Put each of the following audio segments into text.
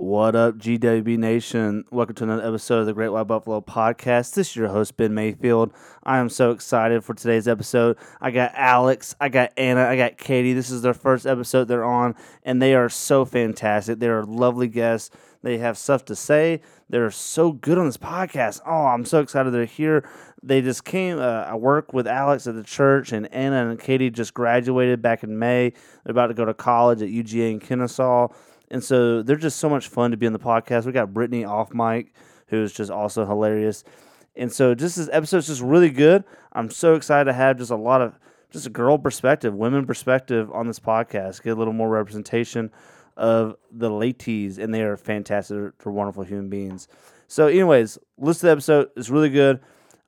What up, GWB Nation? Welcome to another episode of the Great White Buffalo Podcast. This is your host, Ben Mayfield. I am so excited for today's episode. I got Alex, I got Anna, I got Katie. This is their first episode they're on, and they are so fantastic. They are lovely guests. They have stuff to say. They're so good on this podcast. Oh, I'm so excited they're here. They just came. I work with Alex at the church, and Anna and Katie just graduated back in May. They're about to go to college at UGA in Kennesaw. And so they're just so much fun to be on the podcast. We got Brittany off mic, who's just also hilarious. And so just this episode's just really good. I'm so excited to have just a lot of just a girl perspective, women perspective on this podcast. Get a little more representation of the ladies, and they are fantastic. They're wonderful human beings. So anyways, listen to the episode. It's really good.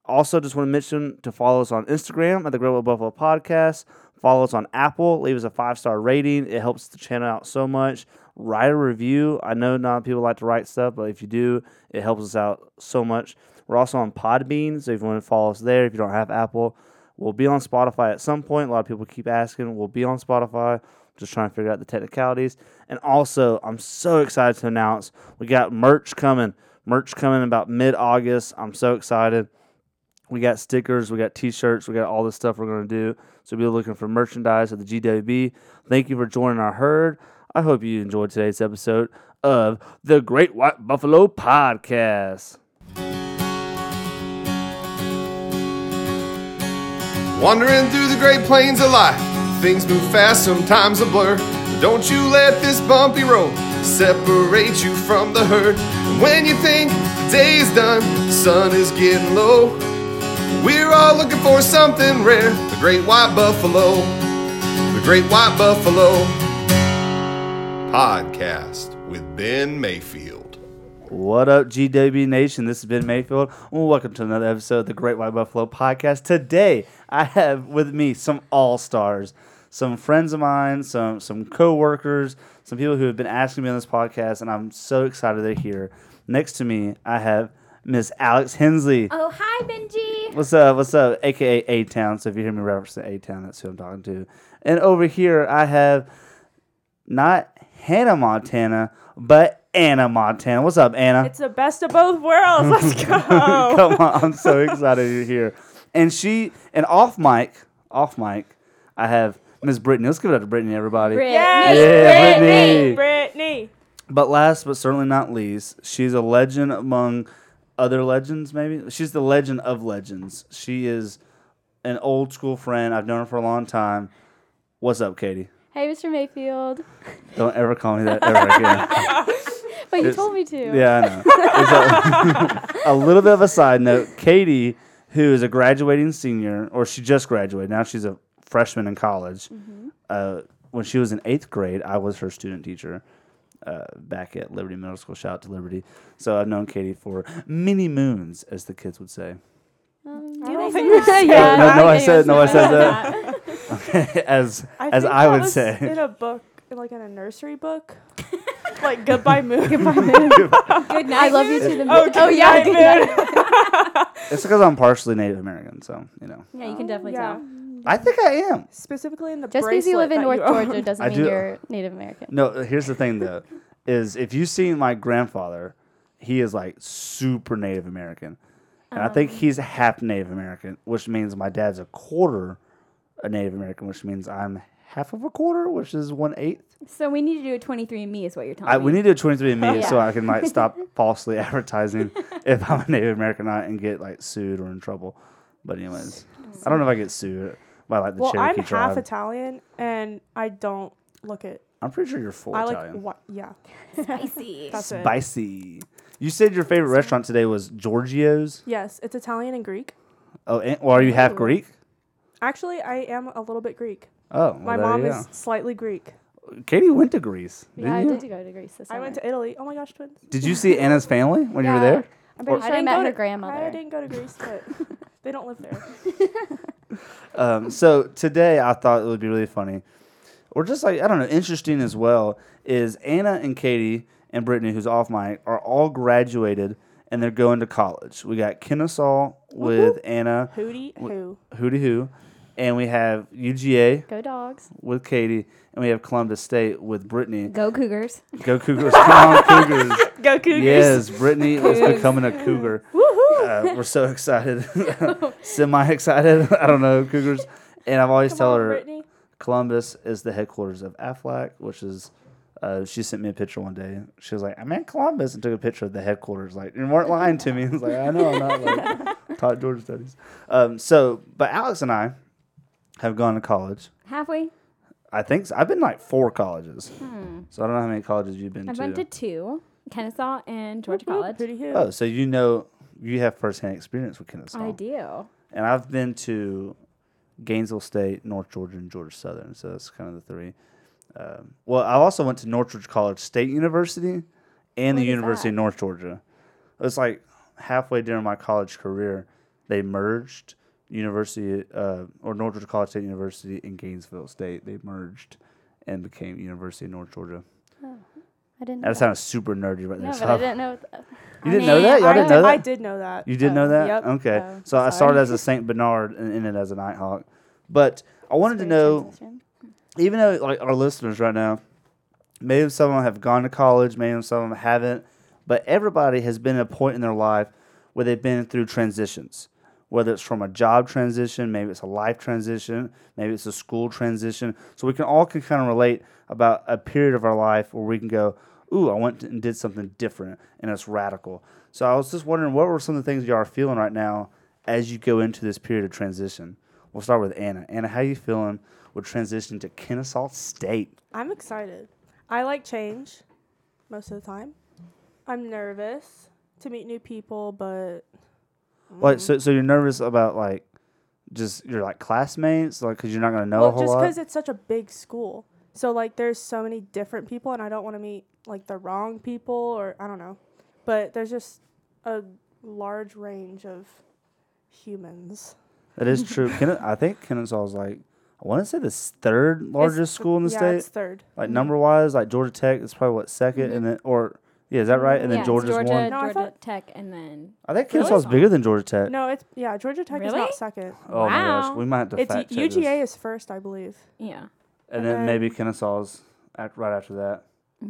Also, just want to mention to follow us on Instagram at the Great White Buffalo Podcast. Follow us on Apple. Leave us a 5-star rating. It helps the channel out so much. Write a review. I know not people like to write stuff, but if you do, it helps us out so much. We're also on Podbean, so if you want to follow us there, if you don't have Apple, we'll be on Spotify at some point. A lot of people keep asking. We'll be on Spotify. Just trying to figure out the technicalities. And also, I'm so excited to announce we got merch coming. Merch coming about mid-August. I'm so excited. We got stickers, we got t-shirts, we got all this stuff we're going to do. So be looking for merchandise at the GWB. Thank you for joining our herd. I hope you enjoyed today's episode of the Great White Buffalo Podcast. Wandering through the great plains of life, things move fast, sometimes a blur. Don't you let this bumpy road separate you from the herd. And when you think the day is done, the sun is getting low. We're all looking for something rare, the Great White Buffalo, the Great White Buffalo Podcast with Ben Mayfield. What up, GWB Nation? This is Ben Mayfield. Welcome to another episode of the Great White Buffalo Podcast. Today, I have with me some all-stars, some friends of mine, some co-workers, some people who have been asking me on this podcast, and I'm so excited they're here. Next to me, I have Miss Alex Hensley. Oh, hi, Benji. What's up? AKA A-Town. So if you hear me reference to A-Town, that's who I'm talking to. And over here, I have not Hannah Montana, but Anna Montana. What's up, Anna? It's the best of both worlds. Let's go. Come on. I'm so excited you're here. And off mic, I have Miss Brittany. Let's give it up to Brittany, everybody. Brittany. Yeah, Brittany. But last but certainly not least, she's a legend among other legends, maybe? She's the legend of legends. She is an old school friend. I've known her for a long time. What's up, Katie? Hey, Mr. Mayfield. Don't ever call me that ever again. But you told me to. Yeah, I know. A little bit of a side note. Katie, who is a graduating senior, or she just graduated. Now she's a freshman in college. Mm-hmm. When she was in 8th grade, I was her student teacher. Back at Liberty Middle School. Shout out to Liberty. So I've known Katie for many moons, as the kids would say. I said that. Okay, as I would say. In a book, like in a nursery book. Like Goodbye Moon. Goodbye Moon. Good night. I love you to the moon. Oh yeah, good night. It's because I'm partially Native American, so you know. Yeah, you can definitely tell. I think I am. Specifically in the bracelet. Just because you live in North Georgia doesn't mean you're Native American. No, here's the thing, though, is if you've seen my grandfather, he is like super Native American. And I think he's half Native American, which means my dad's a quarter a Native American, which means I'm half of a quarter, which is 1/8. So we need to do a 23andMe is what you're talking about. We need to do a 23andMe So I can like stop falsely advertising if I'm a Native American or not and get like sued or in trouble. But anyways, I don't know if I get sued. I like the Cherokee I'm tribe. Half Italian, and I don't look it. I'm pretty sure you're full Italian. Yeah. Spicy. Spicy. It. You said your favorite restaurant today was Giorgio's? Yes, it's Italian and Greek. Oh, are you half Greek? Actually, I am a little bit Greek. Oh, well, my mom is slightly Greek. Katie went to Greece. I did go to Greece this summer. I went to Italy. Oh my gosh, twins. Did you see Anna's family when you were there? I met her grandmother. I didn't go to Greece, but they don't live there. So today I thought it would be really funny, or just like, I don't know, interesting as well, is Anna and Katie and Brittany, who's off mic, are all graduated and they're going to college. We got Kennesaw with Anna. Hootie Who. And we have UGA. Go Dogs. With Katie. And we have Columbus State with Brittany. Go Cougars. Go Cougars. Come on, Cougars. Go Cougars. Yes, Brittany is becoming a Cougar. Woohoo! We're so excited. Semi-excited. I don't know, Cougars. And I've always told her, Brittany. Columbus is the headquarters of Aflac, which is... she sent me a picture one day. She was like, I'm in Columbus, and took a picture of the headquarters. Like, you weren't lying to me. I was like, I know I'm not, like, taught Georgia studies. But Alex and I have gone to college. Have we? I think so. I've been like 4 colleges. So I don't know how many colleges you've been to. I went to 2, Kennesaw and Georgia College. Pretty good. Oh, so you know, you have firsthand experience with Kennesaw. I do. And I've been to Gainesville State, North Georgia, and Georgia Southern. So that's kind of the 3. I also went to North Georgia College State University and the University of North Georgia. It was like halfway during my college career, they merged North Georgia College State University and Gainesville State. They merged and became University of North Georgia. Oh, I didn't know that. That sounds super nerdy right now. No, I didn't know that. You didn't know that? Y'all didn't know that? I did know that. You did know that? Yep. Okay. I started as a St. Bernard and ended as a Nighthawk. But I wanted to know... Transition. Even though, like, our listeners right now, maybe some of them have gone to college, maybe some of them haven't, but everybody has been at a point in their life where they've been through transitions, whether it's from a job transition, maybe it's a life transition, maybe it's a school transition. So we can kind of relate about a period of our life where we can go, ooh, I went and did something different, and it's radical. So I was just wondering, what were some of the things you are feeling right now as you go into this period of transition? We'll start with Anna. Anna, how are you feeling? We're transitioning to Kennesaw State. I'm excited. I like change most of the time. I'm nervous to meet new people, but... Like, so you're nervous about, like, just your, like, classmates? Like, because you're not going to know a whole lot? Well, just because it's such a big school. So, like, there's so many different people, and I don't want to meet, like, the wrong people or... I don't know. But there's just a large range of humans. That is true. I think Kennesaw's, like... I want to say the 3rd largest school in the state. Yeah, it's 3rd. Like, number-wise, like, Georgia Tech is probably, 2nd? Mm-hmm. And then, is that right? And then Georgia's 1. Georgia Tech, and then... I think Kennesaw's bigger than Georgia Tech. No, Georgia Tech is not 2nd. Oh, my gosh. We might have to fact check this. UGA is 1st, I believe. Yeah. And then maybe Kennesaw's right after that.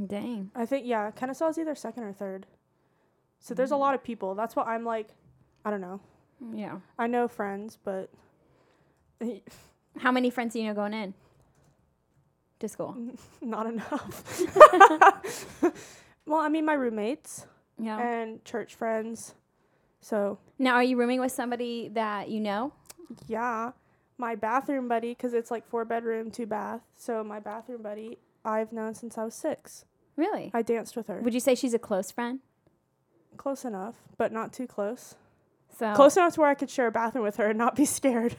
Dang. I think, Kennesaw's either 2nd or 3rd. So there's a lot of people. That's what I'm like, I don't know. Yeah. I know friends, but... How many friends do you know going in to school? Not enough. Well, I mean, my roommates and church friends. So now, are you rooming with somebody that you know? Yeah, my bathroom buddy, because it's like 4-bedroom, 2-bath. So my bathroom buddy, I've known since I was 6. Really? I danced with her. Would you say she's a close friend? Close enough, but not too close. So. Close enough to where I could share a bathroom with her and not be scared.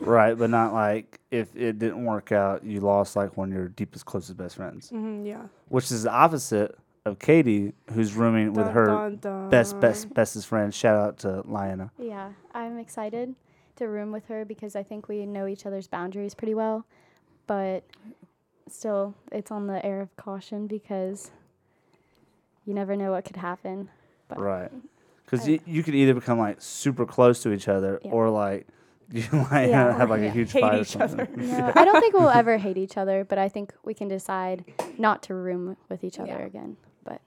Right, but not like if it didn't work out, you lost like one of your deepest, closest best friends. Mm-hmm, yeah. Which is the opposite of Katie, who's rooming with her bestest friend. Shout out to Lyanna. Yeah, I'm excited to room with her because I think we know each other's boundaries pretty well. But still, it's on the air of caution because you never know what could happen. But right. Because you could either become, like, super close to each other or, like, you might have, like, a huge fight or something. No, yeah. I don't think we'll ever hate each other, but I think we can decide not to room with each other again. But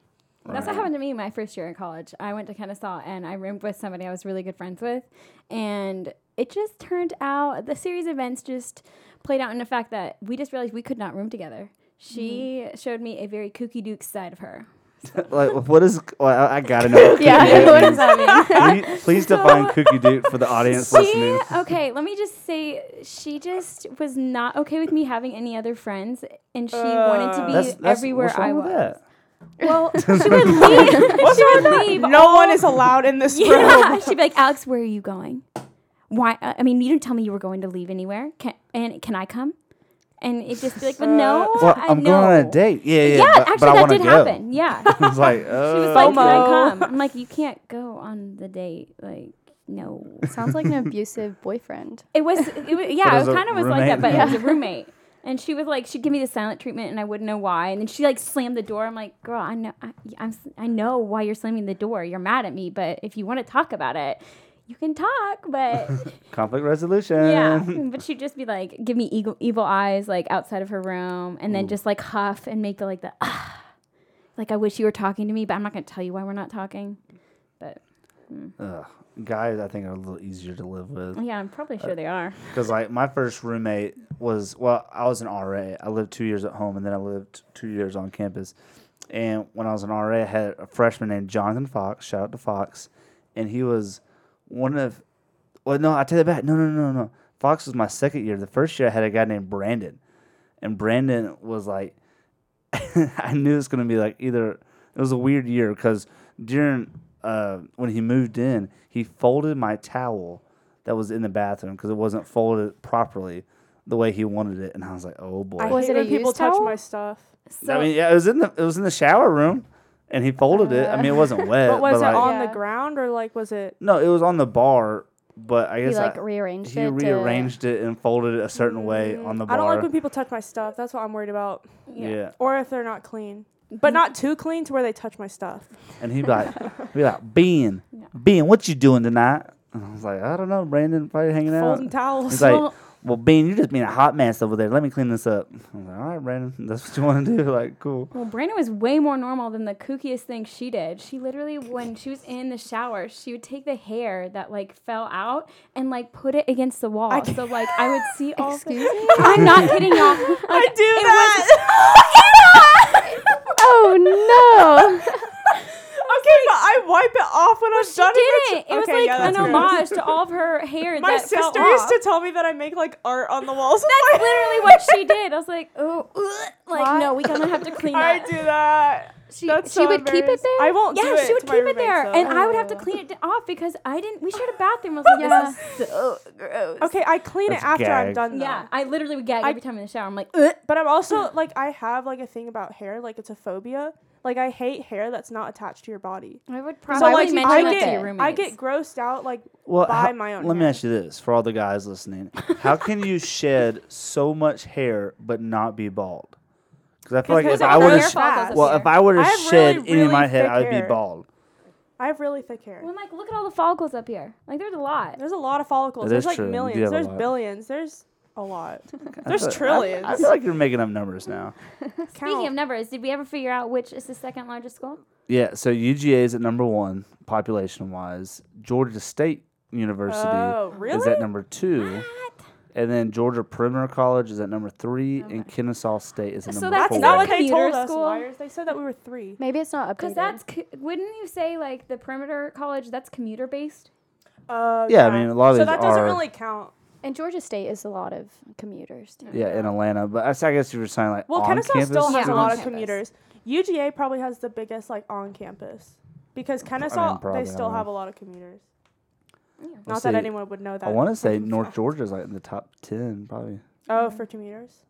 that's what happened to me my first year in college. I went to Kennesaw, and I roomed with somebody I was really good friends with. And it just turned out, the series of events just played out in the fact that we just realized we could not room together. She showed me a very kooky duke side of her. Like, what is... Well, I gotta know. What does that mean? Please define Kooky Duke for the audience listening. Okay, let me just say, she just was not okay with me having any other friends, and she wanted to be everywhere I was. That? Well, she would leave. No one is allowed in this room. Yeah, she'd be like, Alex, where are you going? Why? I mean, you didn't tell me you were going to leave anywhere. Can I come? And it just be like, but no, well, I'm going on a date. Yeah. But that did happen. Yeah. It's like, she was like, can I come? I'm like, you can't go on the date. Like, no. Sounds like an abusive boyfriend. It was kind of was like that, but it was a roommate. And she was like, she'd give me the silent treatment, and I wouldn't know why. And then she like slammed the door. I'm like, girl, I know why you're slamming the door. You're mad at me, but if you want to talk about it, you can talk, but... conflict resolution. Yeah, but she'd just be like, give me evil eyes, like, outside of her room, and then just, like, huff and make the ah. Like, I wish you were talking to me, but I'm not going to tell you why we're not talking. But... Guys, I think, are a little easier to live with. Yeah, I'm probably sure they are. Because, like, my first roommate was... Well, I was an RA. I lived 2 years at home, and then I lived 2 years on campus. And when I was an RA, I had a freshman named Jonathan Fox. Shout out to Fox. And he was one of... Well, no, I take that back. No. Fox was my second year. The first year, I had a guy named Brandon. And Brandon was, like... I knew it was going to be, like, either... It was a weird year, because during... when he moved in, he folded my towel that was in the bathroom because it wasn't folded properly the way he wanted it, and I was like, "Oh boy!" I hate when people touch my stuff. So I mean, yeah, it was in the shower room, and he folded it. I mean, it wasn't wet. But was it on the ground or like was it? No, it was on the bar. But I guess he rearranged it. He rearranged it and folded it a certain way on the bar. I don't like when people touch my stuff. That's what I'm worried about. Yeah. Or if they're not clean. But not too clean to where they touch my stuff. And he'd be like, Ben, what you doing tonight? And I was like, I don't know, Brandon, probably hanging out. Folding towels. He's like, well, Ben, you're just being a hot mess over there. Let me clean this up. I was like, all right, Brandon, that's what you want to do. Like, cool. Well, Brandon was way more normal than the kookiest thing she did. She literally, when she was in the shower, she would take the hair that, fell out and, put it against the wall. So, I would see all... Excuse me? I'm not kidding, y'all. I do that. Oh, no. Okay, but I wipe it off when I'm done. It was an homage to all of her hair. My sister used to tell me that I make, art on the walls. That's literally what she did. I was like, oh, no, we're going to have to clean that. I do that. She would keep it there? I won't do it. Yeah, she would keep it there. Though. And I would have to clean it off because we shared a bathroom. I was like, that's so gross. Okay, I clean it after I'm done, though. Yeah, I literally would gag every time in the shower. I'm like, ugh. But I'm also, I have, a thing about hair. It's a phobia. I hate hair that's not attached to your body. I would probably mention that to your roommates. I get grossed out, by my own hair. Let me ask you this, for all the guys listening. How can you shed so much hair but not be bald? Because I feel if I were to shed any of my head, I would be bald. I have really thick hair. Well, look at all the follicles up here. There's a lot. There's a lot of follicles. There's millions. There's billions. There's a lot. There's trillions. I feel like you're making up numbers now. Speaking of numbers, did we ever figure out which is the second largest school? Yeah, so UGA is at number one, population-wise. Georgia State University is at number two. And then Georgia Perimeter College is at number three, and Kennesaw State is at number four. So that's not what they told us, liars. They said that we were three. Maybe it's not updated. Because wouldn't you say the Perimeter College, that's commuter-based? Yeah, I mean, a lot of these that doesn't really count. And Georgia State is a lot of commuters, too. Yeah, in Atlanta. But I guess you were saying, on campus. Well, Kennesaw still has a lot of commuters. UGA probably has the biggest, on campus. Because Kennesaw, they still have a lot of commuters. Yeah. Not that anyone would know that. I want to say North Georgia is in the top 10, probably. Oh, for commuters?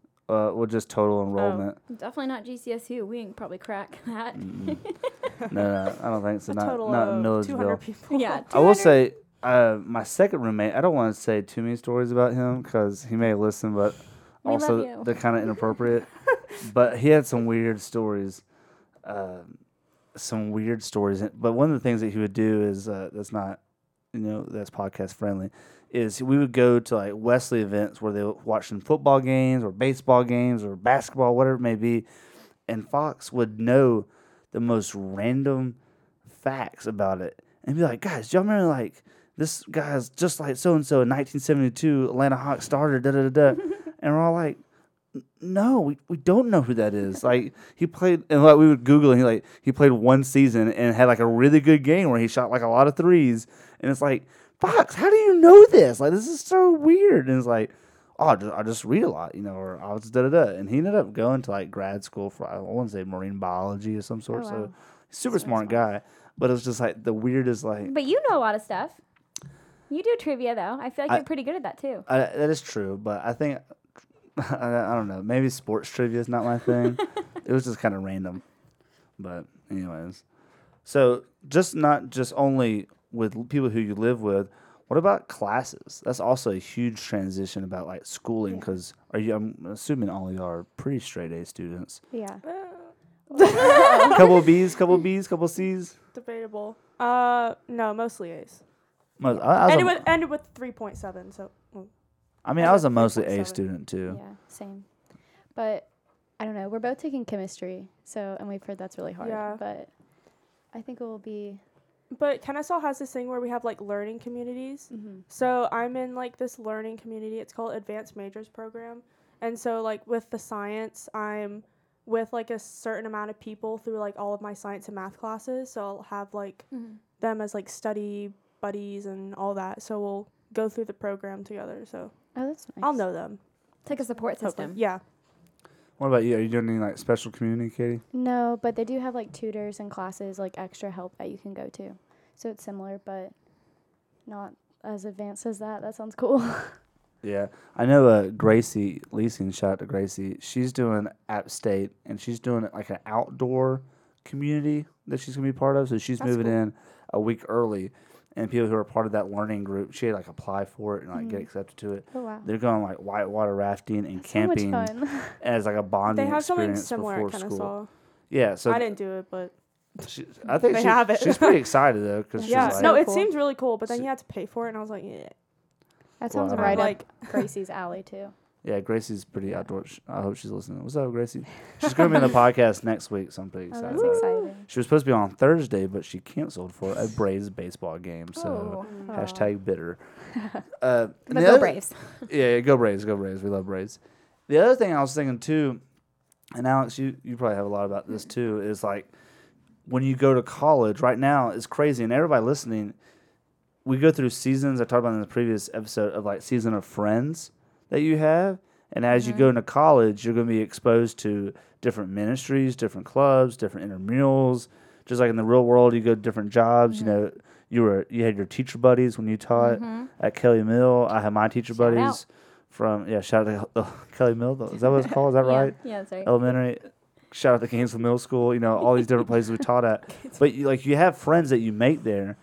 Just total enrollment. Oh. Definitely not GCSU. We can probably crack that. No, I don't think so. Not Millersville. 200 people. Yeah, 200. I will say, my second roommate, I don't want to say too many stories about him because he may listen, but also they're kind of inappropriate. But he had some weird stories. But one of the things that he would do is that's not... that's podcast friendly, is we would go to Wesley events where they were watching football games or baseball games or basketball, whatever it may be, and Fox would know the most random facts about it and be like, guys, do y'all remember this guy's just like so-and-so in 1972 Atlanta Hawks starter, da-da-da-da, and we're all like, no, we don't know who that is. He played, and we would Google, and he played one season and had a really good game where he shot a lot of threes. And it's Fox, how do you know this? This is so weird. And it's I just read a lot, or I was da da da. And he ended up going to grad school for, I want to say, marine biology of some sort. Oh, wow. So super smart guy, but it was just the weirdest But you know a lot of stuff. You do trivia though. I feel you're pretty good at that too. That is true, but I think. I don't know. Maybe sports trivia is not my thing. It was just kind of random. But anyways. So just not just only with people who you live with, what about classes? That's also a huge transition about schooling because I'm assuming all you are pretty straight A students. Yeah. Couple B's, couple C's? Debatable. No, mostly A's. Most, I ended with 3.7. So. I mean, I was a mostly A student too. Yeah, same. But I don't know. We're both taking chemistry, so and we've heard that's really hard. Yeah. But I think it will be. But Kennesaw has this thing where we have like learning communities. Mm-hmm. So I'm in like this learning community. It's called Advanced Majors Program, and so like with the science, I'm with like a certain amount of people through like all of my science and math classes. So I'll have like them as like study buddies and all that. So we'll go through the program together. So. Oh, that's nice. I'll know them. It's like a support system. Hopefully. Yeah. What about you? Are you doing any, like, special community, Katie? No, but they do have, like, tutors and classes, like, extra help that you can go to. So it's similar, but not as advanced as that. That sounds cool. Yeah. I know Gracie Leasing, shout out to Gracie. She's doing App State, and she's doing, like, an outdoor community that she's going to be part of. So she's moving in a week early. And people who are part of that learning group, she had like apply for it and like get accepted to it. Oh, wow. They're going like whitewater rafting and camping as like a bonding experience before school. Yeah, so I didn't do it, but I think she's pretty excited though because it seems really cool. But then you had to pay for it, and I was like, yeah, that sounds right up Gracie's alley too. Yeah, Gracie's pretty outdoors. I hope she's listening. What's up, Gracie? She's going to be on the podcast next week, so I'm pretty excited. Oh, that's exciting. She was supposed to be on Thursday, but she canceled for a Braves baseball game, so hashtag bitter. But go Braves. Yeah, go Braves, go Braves. We love Braves. The other thing I was thinking, too, and Alex, you probably have a lot about this, too, is like when you go to college right now, it's crazy, and everybody listening, we go through seasons. I talked about in the previous episode of like season of Friends that you have, and as you go into college, you're going to be exposed to different ministries, different clubs, different intramurals. Just like in the real world, you go to different jobs. You know, you had your teacher buddies when you taught at Kelly Mill. I had my teacher buddies shout out to Kelly Mill. Is that what it's called? Is that right? Yeah, that's right. Elementary. Shout out to Gainesville Middle School. You know, all these different places we taught at. But you have friends that you make there,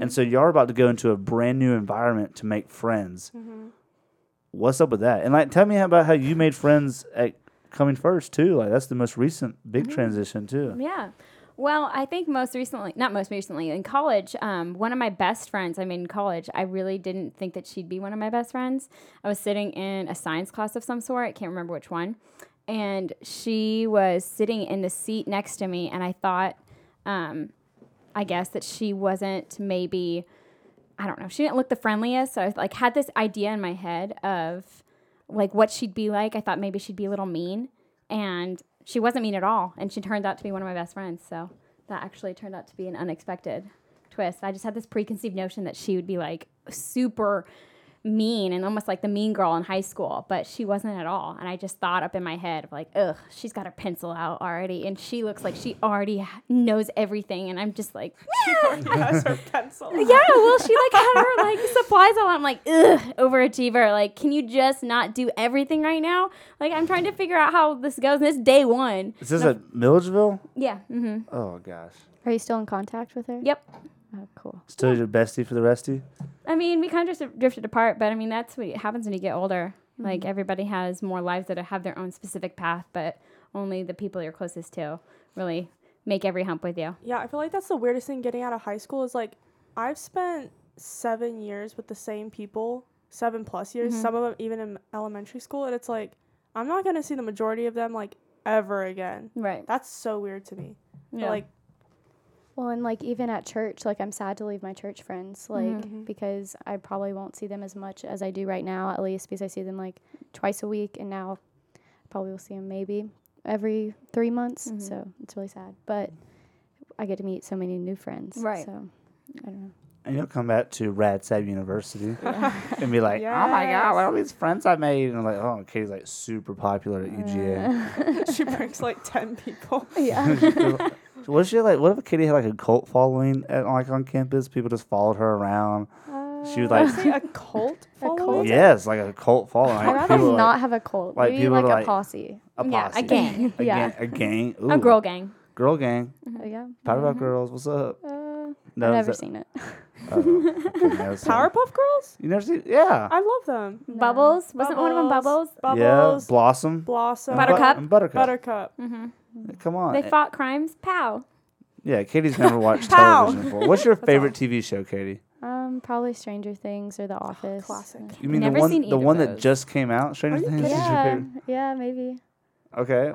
and so you are about to go into a brand new environment to make friends. Mm-hmm. What's up with that? And like, tell me about how you made friends at Coming First too. Like, that's the most recent big transition too. Yeah. Well, I think not most recently, in college, one of my best friends I made in college, I really didn't think that she'd be one of my best friends. I was sitting in a science class of some sort. I can't remember which one. And she was sitting in the seat next to me. And I thought, I guess that she wasn't I don't know. She didn't look the friendliest. So I was, like, had this idea in my head of like what she'd be like. I thought maybe she'd be a little mean, and she wasn't mean at all. And she turned out to be one of my best friends. So that actually turned out to be an unexpected twist. I just had this preconceived notion that she would be like super mean and almost like the mean girl in high school, but she wasn't at all. And I just thought up in my head of like, ugh, she's got her pencil out already, and she looks like she already knows everything. And I'm just like, yeah. She has her pencil. Yeah, well, she like had her like supplies all. I'm like, ugh, overachiever. Like, can you just not do everything right now? Like, I'm trying to figure out how this goes. And it's day one. Is this at Milledgeville? Yeah. Mm-hmm. Oh gosh. Are you still in contact with her? Yep. Oh, cool. Still your bestie for the restie? I mean, we kind of just drifted apart, but I mean, that's what happens when you get older. Mm-hmm. Like, everybody has more lives that have their own specific path, but only the people you're closest to really make every hump with you. Yeah, I feel like that's the weirdest thing getting out of high school is, like, I've spent 7 years with the same people, 7+ years, some of them even in elementary school, and it's like, I'm not going to see the majority of them, like, ever again. Right. That's so weird to me. Yeah. But, like, well, and, like, even at church, like, I'm sad to leave my church friends, like, because I probably won't see them as much as I do right now, at least, because I see them, like, twice a week, and now I probably will see them maybe every 3 months, so it's really sad. But I get to meet so many new friends, right? So, I don't know. And you'll come back to Rad Sab University and be like, oh, my God, what are all these friends I made? And I'm like, oh, Katie's, like, super popular at UGA. She brings, like, 10 people. Yeah. Was she like? What if Katie had like a cult following like on campus? People just followed her around. She would like a cult following. Yes, like a cult following. I'd rather people, not like, have a cult. Like people like a posse. A posse. Yeah, a gang. A gang. Ooh. A girl gang. Girl gang. Yeah. Powerpuff Girls. What's up? No, I've never seen it. Powerpuff Girls? You never seen? Yeah. I love them. No. Bubbles. Wasn't one of them Bubbles? Bubbles. Yeah. Blossom. Buttercup. Buttercup. Mm-hmm. Come on. They fought crimes. Pow. Yeah, Katie's never watched television before. What's your favorite TV show, Katie? Probably Stranger Things or The Office. Oh, classic. You mean the one that just came out? Stranger Things. Yeah, is your favorite? Yeah, maybe. Okay.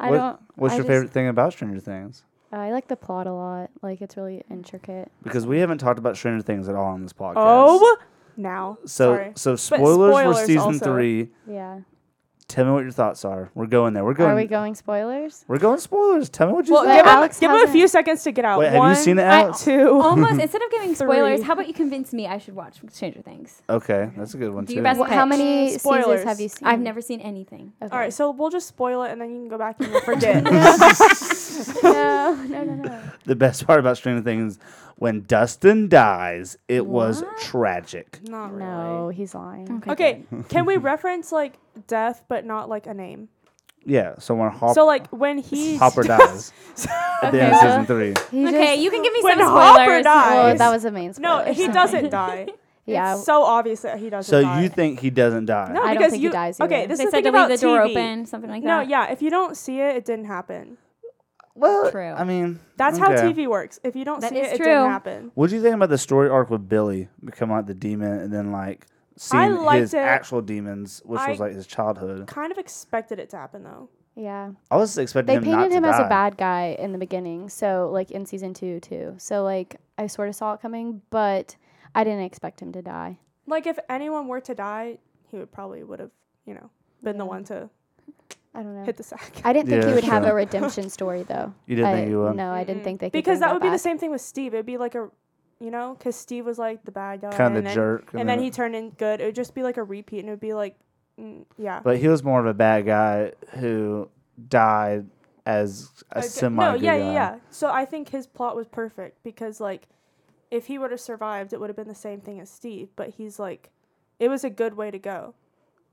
What's your favorite thing about Stranger Things? I like the plot a lot. Like, it's really intricate. Because we haven't talked about Stranger Things at all on this podcast. Oh, now. So spoilers for season 3. Yeah. Tell me what your thoughts are. We're going there. Are we going spoilers? We're going spoilers. Tell me what you think. Give him a few seconds to get out. Wait, have you seen it, Alex? Two. Almost. Instead of giving spoilers, how about you convince me I should watch Stranger Things? Okay. That's a good one, too. How many spoilers have you seen? I've never seen anything. Okay. All right. So we'll just spoil it, and then you can go back and you'll forget. No. The best part about Stranger Things, when Dustin dies, it was tragic. Not really. No, he's lying. Okay. Can we reference, like, death, but not like a name? Yeah. So when Hopper, Hopper dies at the end of season 3. You can give me some spoilers. Hopper dies. Well, that was the main spoiler. No, he doesn't die. Yeah. It's so obvious that he doesn't die. So you think he doesn't die? No, I don't think he dies either. Okay, this is the thing about TV. They said to leave the door open, something like that. No, yeah. If you don't see it, it didn't happen. Well, true. I mean, that's how TV works. If you don't see it, it didn't happen. What do you think about the story arc with Billy becoming like the demon and then like seeing his actual demons, which was like his childhood? Kind of expected it to happen though. Yeah, I was expecting him not to die. They painted him as a bad guy in the beginning, so like in season 2 too. So like I sort of saw it coming, but I didn't expect him to die. Like if anyone were to die, he would have been the one to. I don't know. Hit the sack. I didn't think he would have a redemption story, though. You didn't think he would? No, I didn't think they could. Because that would be the same thing with Steve. It would be like because Steve was like the bad guy. Kind of the jerk. And then he turned in good. It would just be like a repeat, and it would be like, yeah. But he was more of a bad guy who died as a semi-good guy. Yeah. So I think his plot was perfect because, like, if he would have survived, it would have been the same thing as Steve. But he's like, it was a good way to go.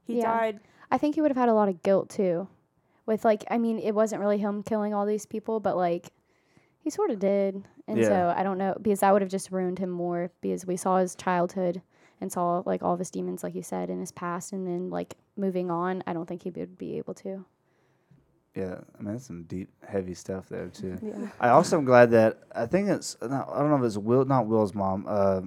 He died. I think he would have had a lot of guilt, too. With, like, I mean, it wasn't really him killing all these people, but, like, he sort of did. And so, I don't know, because that would have just ruined him more, because we saw his childhood and saw, like, all of his demons, like you said, in his past, and then, like, moving on, I don't think he would be able to. Yeah, I mean, that's some deep, heavy stuff there, too. Yeah. I also am glad that, I think it's, I don't know if it's Will's mom,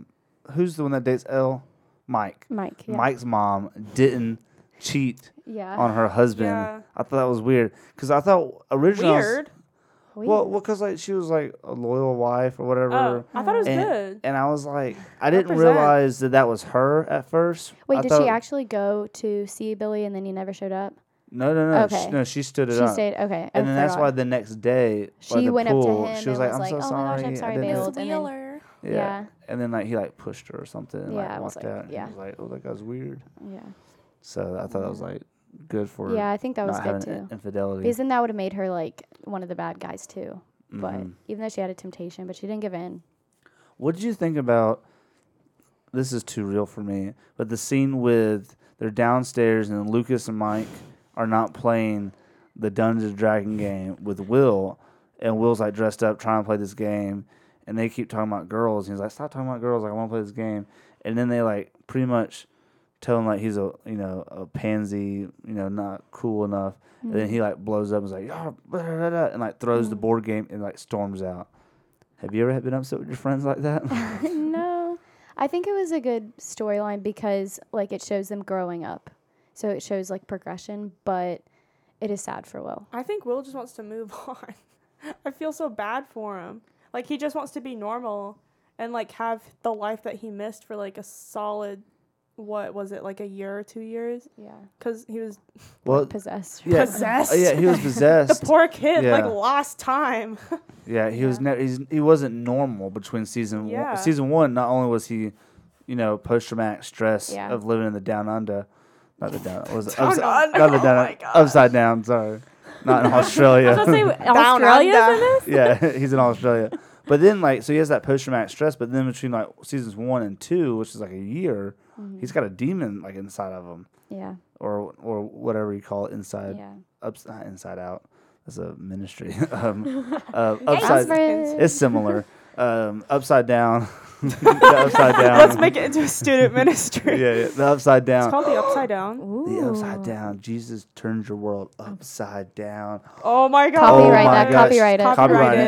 who's the one that dates Elle? Mike. Mike. Mike's mom didn't cheat on her husband. Yeah. I thought that was weird because I thought originally well, because like she was like a loyal wife or whatever. Oh, I thought it was good, and I was like, I didn't realize that was her at first. Wait, did she actually go to see Billy and then he never showed up? No. Okay. She stood it up. She stayed. Okay, and then that's why the next day she went up to him. She was like, "I'm so sorry. Oh my gosh, I'm sorry, Bailey." Yeah, and then like he like pushed her or something. And, like, walked out. Yeah, I was like, "Oh, that guy's weird." Yeah. So I thought that was like good for her. Yeah, I think that was good too. Infidelity. Because then that would have made her like one of the bad guys too. Mm-hmm. But even though she had a temptation, but she didn't give in. What did you think about? This is too real for me, but the scene with they're downstairs and Lucas and Mike are not playing the Dungeons and Dragons game with Will, and Will's like dressed up trying to play this game, and they keep talking about girls. And he's like, "Stop talking about girls! Like I want to play this game." And then they like pretty much tell him like he's a pansy, not cool enough. Mm-hmm. And then he like blows up and is like, "Oh, blah, blah, blah," and like throws the board game and like storms out. Have you ever been upset with your friends like that? No. I think it was a good storyline because like it shows them growing up. So it shows like progression, but it is sad for Will. I think Will just wants to move on. I feel so bad for him. Like he just wants to be normal and like have the life that he missed for like a solid what was it, like a year or 2 years? Yeah. Because he was possessed. Yeah. Possessed? Yeah, he was possessed. The poor kid, like, lost time. Yeah, he was he wasn't normal between season one. Season one, not only was he, post-traumatic stress of living in the down under. Not the down under. Upside down, sorry. Not in Australia. I was going to say, Australia's in this? Yeah, he's in Australia. But then, like, so he has that post-traumatic stress, but then between, like, seasons 1 and 2, which is, like, a year, he's got a demon, like, inside of him. Yeah. Or whatever you call it, inside. Yeah. Not inside out. That's a ministry. Upside. It's similar. Upside down. The upside down. Let's make it into a student ministry. Yeah, the upside down. It's called the upside down. Ooh. The upside down. Jesus turns your world upside down. Oh my God. Copyright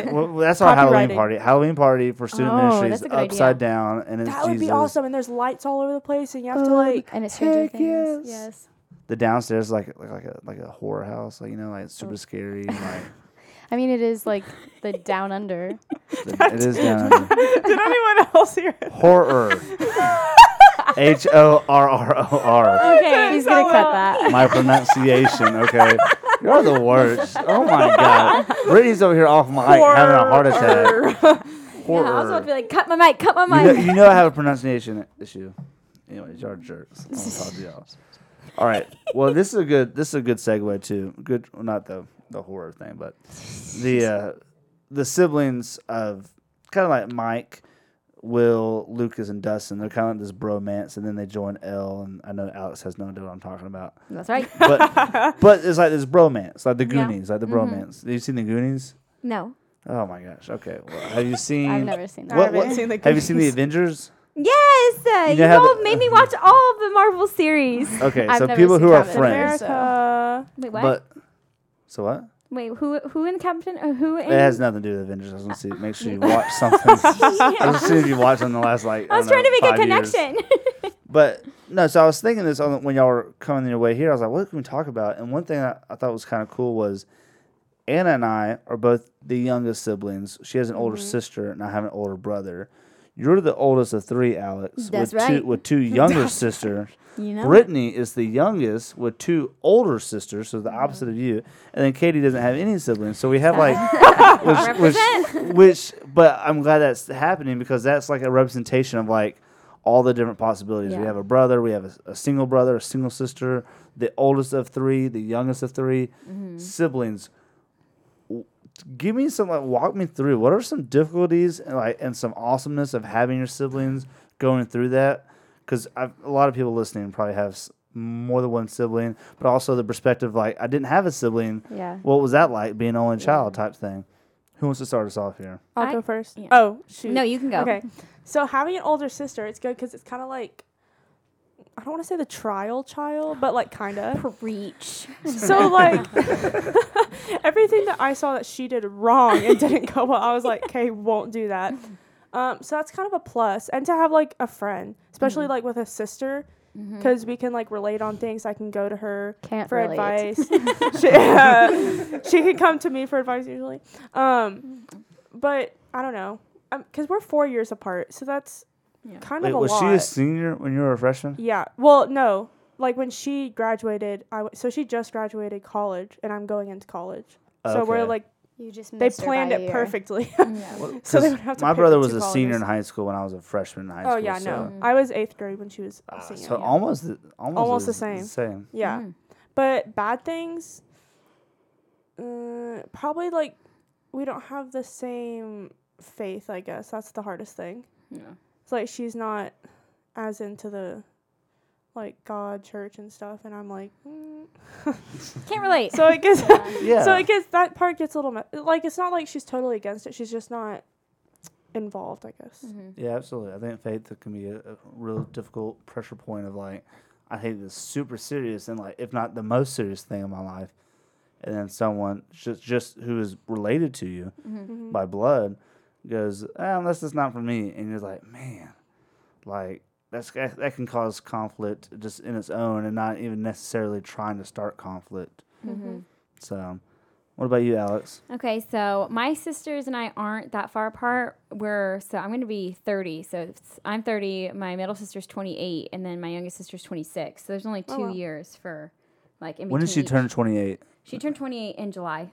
it. Well, that's our Halloween party. Halloween party for student ministry is upside down, and it's Jesus. That would be awesome. And there's lights all over the place, and you have to like. And it's Stranger Things. Yes. The downstairs is like a horror house, like, you know, like it's super scary. And, like, I mean, it is like the down under. It is down under. Did anyone else hear it? Horror. HORROR. Okay, he's gonna cut that. My pronunciation. Okay, you're the worst. Oh my God, Brittany's over here off mic having a heart attack. Horror. Yeah, I was about to be like, cut my mic. You know I have a pronunciation issue. Anyways, y'all are jerks. I don't talk to y'all. All right. Well, this is a good segue to good. Well, not the horror thing, but the siblings of kind of like Mike, Will, Lucas, and Dustin. They're kind of like this bromance, and then they join Elle. And I know Alex has no idea what I'm talking about. That's right. But it's like this bromance, like the Goonies, like the bromance. Have you seen the Goonies? No. Oh my gosh. Okay. Well, have you seen? I've never seen that. Have you seen the Avengers? Yes, you all made me watch all of the Marvel series. Okay, so people who are friends. America. Wait, what? What? Wait, who in Captain? Who? It has nothing to do with Avengers. I was gonna see. Make sure you watch something. I was seeing if you watched in the last like. I was trying to make a connection. But no, so I was thinking this when y'all were coming your way here. I was like, what can we talk about? And one thing I thought was kind of cool was Anna and I are both the youngest siblings. She has an older sister, and I have an older brother. You're the oldest of three, Alex. That's right. With two younger sisters. You know. Brittany is the youngest with two older sisters, so the opposite of you. And then Katie doesn't have any siblings. So we have like... But I'm glad that's happening because that's like a representation of like all the different possibilities. Yeah. We have a brother. We have a single brother, a single sister, the oldest of three, the youngest of three, siblings. Give me some, walk me through. What are some difficulties and some awesomeness of having your siblings going through that? Because a lot of people listening probably have more than one sibling, but also the perspective, I didn't have a sibling. Yeah. What was that like, being an only child type thing? Who wants to start us off here? I'll go first. Yeah. Oh, shoot. No, you can go. Okay. So having an older sister, it's good because it's kind of like, I don't want to say the trial child, but kind of. Preach. So everything that I saw that she did wrong and didn't go well, I was like, okay, won't do that. So that's kind of a plus. And to have a friend, especially with a sister, because we can relate on things. I can go to her advice. She can come to me for advice usually. But I don't know, because we're 4 years apart. So that's... Yeah. Kind of a lot. Was she a senior when you were a freshman? Yeah. Well, no. When she graduated, so she just graduated college, and I'm going into college. Okay. So we're they planned it perfectly. Yeah. Well, so they would have to. My brother was a senior in high school when I was a freshman in high school. Oh yeah, so. No, I was eighth grade when she was a senior. So almost the same. Yeah, but bad things. Probably we don't have the same faith. I guess that's the hardest thing. Yeah. It's she's not as into the God, church, and stuff, and I'm can't relate. So it gets that part gets a little it's not she's totally against it. She's just not involved, I guess. Mm-hmm. Yeah, absolutely. I think faith can be a real difficult pressure point of I hate this super serious and if not the most serious thing in my life, and then someone just who is related to you by blood. Goes, unless it's not for me, and you're man, that can cause conflict just in its own, and not even necessarily trying to start conflict. Mm-hmm. So, what about you, Alex? Okay, so my sisters and I aren't that far apart. I'm going to be 30, so I'm 30. My middle sister's 28, and then my youngest sister's 26. So there's only two years for in between. When did she turn 28? She turned 28 in July.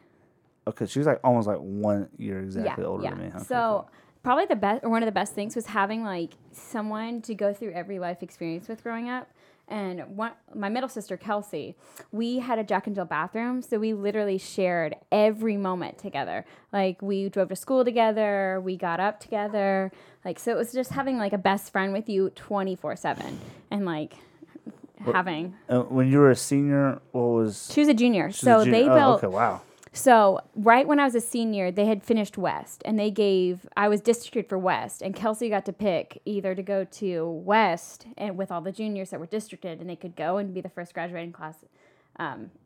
Okay, she was almost 1 year exactly older than me. Huh? So probably the best or one of the best things was having someone to go through every life experience with growing up. And my middle sister Kelsey, we had a Jack and Jill bathroom, so we literally shared every moment together. We drove to school together, we got up together. So it was just having a best friend with you 24/7, and having. When you were a senior, she was a junior. They built. Okay, wow. So right when I was a senior, they had finished West, and they gave, I was districted for West, and Kelsey got to pick either to go to West and with all the juniors that were districted, and they could go and be the first graduating class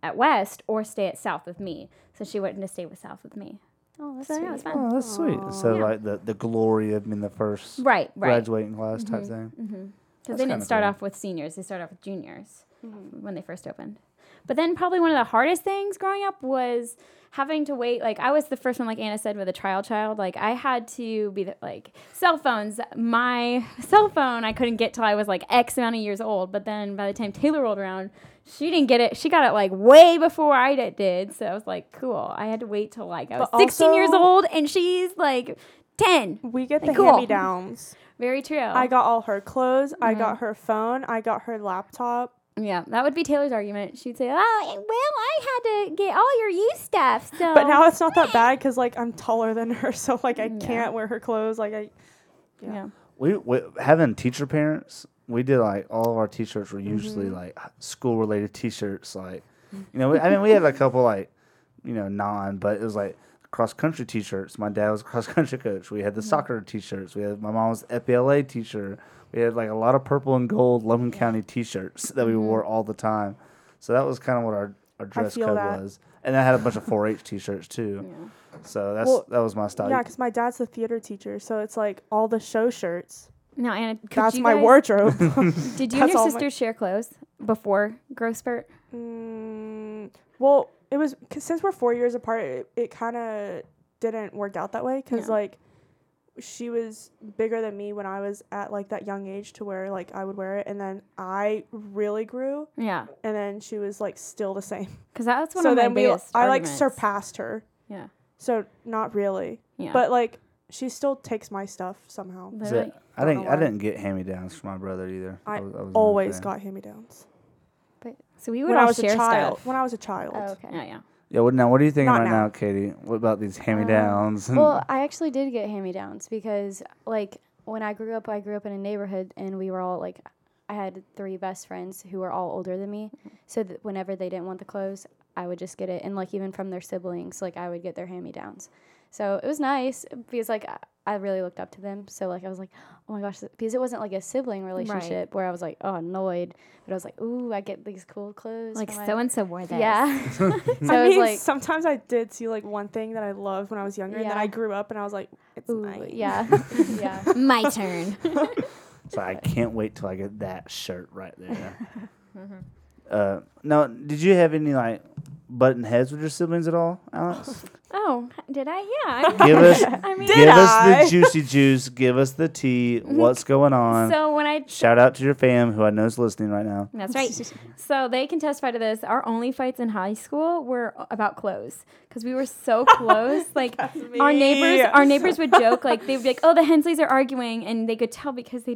at West, or stay at South with me. So she went to stay with South with me. Oh, that's so sweet. Yeah, it was fun. Oh, that's sweet. So like the glory of being the first graduating class type thing. Mm-hmm. Because they didn't start off with seniors. They started off with juniors when they first opened. But then probably one of the hardest things growing up was having to wait. Like, I was the first one, like Anna said, with a trial child. Like, I had to be, cell phones. My cell phone I couldn't get till I was, X amount of years old. But then by the time Taylor rolled around, she didn't get it. She got it, way before I did. So I was like, cool. I had to wait till, I was 16 years old, and she's, 10. We get the hand-me-downs. Very true. I got all her clothes. Mm-hmm. I got her phone. I got her laptop. Yeah, that would be Taylor's argument. She'd say, I had to get all your U stuff. So. But now it's not that bad because, I'm taller than her, so, I can't wear her clothes. We having teacher parents, we did, all of our T-shirts were usually, school-related T-shirts. We had a couple, non, but it was, cross-country T-shirts. My dad was a cross-country coach. We had the soccer T-shirts. We had my mom's FBLA T-shirt. We had a lot of purple and gold Logan County T-shirts that we wore all the time. So that was kind of what our dress code was. And I had a bunch of 4-H T-shirts too. Yeah. So that was my style. Yeah, because my dad's a theater teacher, so it's all the show shirts. Now, Anna, that's my wardrobe. Did you and your sister share clothes before growth spurt? Well. It was, cause since we're 4 years apart, it kind of didn't work out that way because, she was bigger than me when I was at, that young age to where, I would wear it. And then I really grew. Yeah. And then she was, still the same. Because that's one of my biggest arguments. So then I, surpassed her. Yeah. So not really. Yeah. But, she still takes my stuff somehow. So I didn't get hand-me-downs from my brother either. I always got hand-me-downs. So we would when all I was share a child. Stuff. When I was a child. Oh, okay. Yeah. Yeah. Well, now, what are you thinking now, Katie? What about these hand-me-downs? Well, I actually did get hand-me-downs because, when I grew up in a neighborhood, and we were all, I had three best friends who were all older than me. So that whenever they didn't want the clothes, I would just get it. And, even from their siblings, I would get their hand-me-downs. So it was nice because, I really looked up to them. So, I was like, oh, my gosh. Because it wasn't, a sibling relationship where I was, annoyed. But I was like, ooh, I get these cool clothes. So-and-so wore that. Yeah. So sometimes I did see, one thing that I loved when I was younger. Yeah. And then I grew up, and I was like, it's mine. Yeah. Yeah. My turn. So I can't wait till I get that shirt right there. Mm-hmm. Now, did you have any, button heads with your siblings at all, Alex? Oh, did I? Yeah. Give us the juicy juice. Give us the tea. What's going on? So shout out to your fam, who I know is listening right now. That's right. So they can testify to this. Our only fights in high school were about clothes because we were so close. Our neighbors would joke. They would be like, "Oh, the Hensleys are arguing," and they could tell because they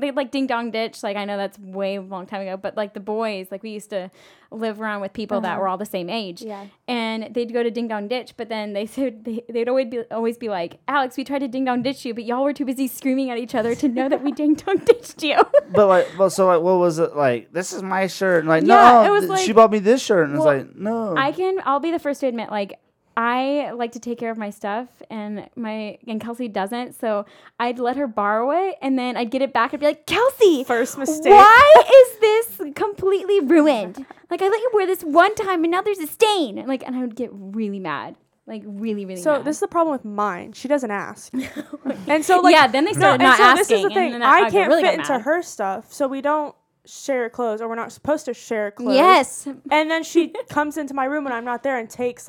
ding dong ditch. I know that's way long time ago, but the boys, we used to live around with people that were all the same age, and they'd go to ding dong ditch. But then they said they'd always be like, "Alex, we tried to ding dong ditch you, but y'all were too busy screaming at each other to know that we ding dong ditched you." But what was it like? This is my shirt, and no, it was she bought me this shirt, and it's no. I'll be the first to admit, I like to take care of my stuff, and Kelsey doesn't, so I'd let her borrow it, and then I'd get it back and be like, "Kelsey, first mistake. Why is this completely ruined? I let you wear this one time, and now there's a stain." And I would get really mad. Really, really So mad. This is the problem with mine. She doesn't ask. And so then they started not asking. This is the thing. I can't really fit into her stuff, so we don't share clothes, or we're not supposed to share clothes. Yes. And then she comes into my room when I'm not there and takes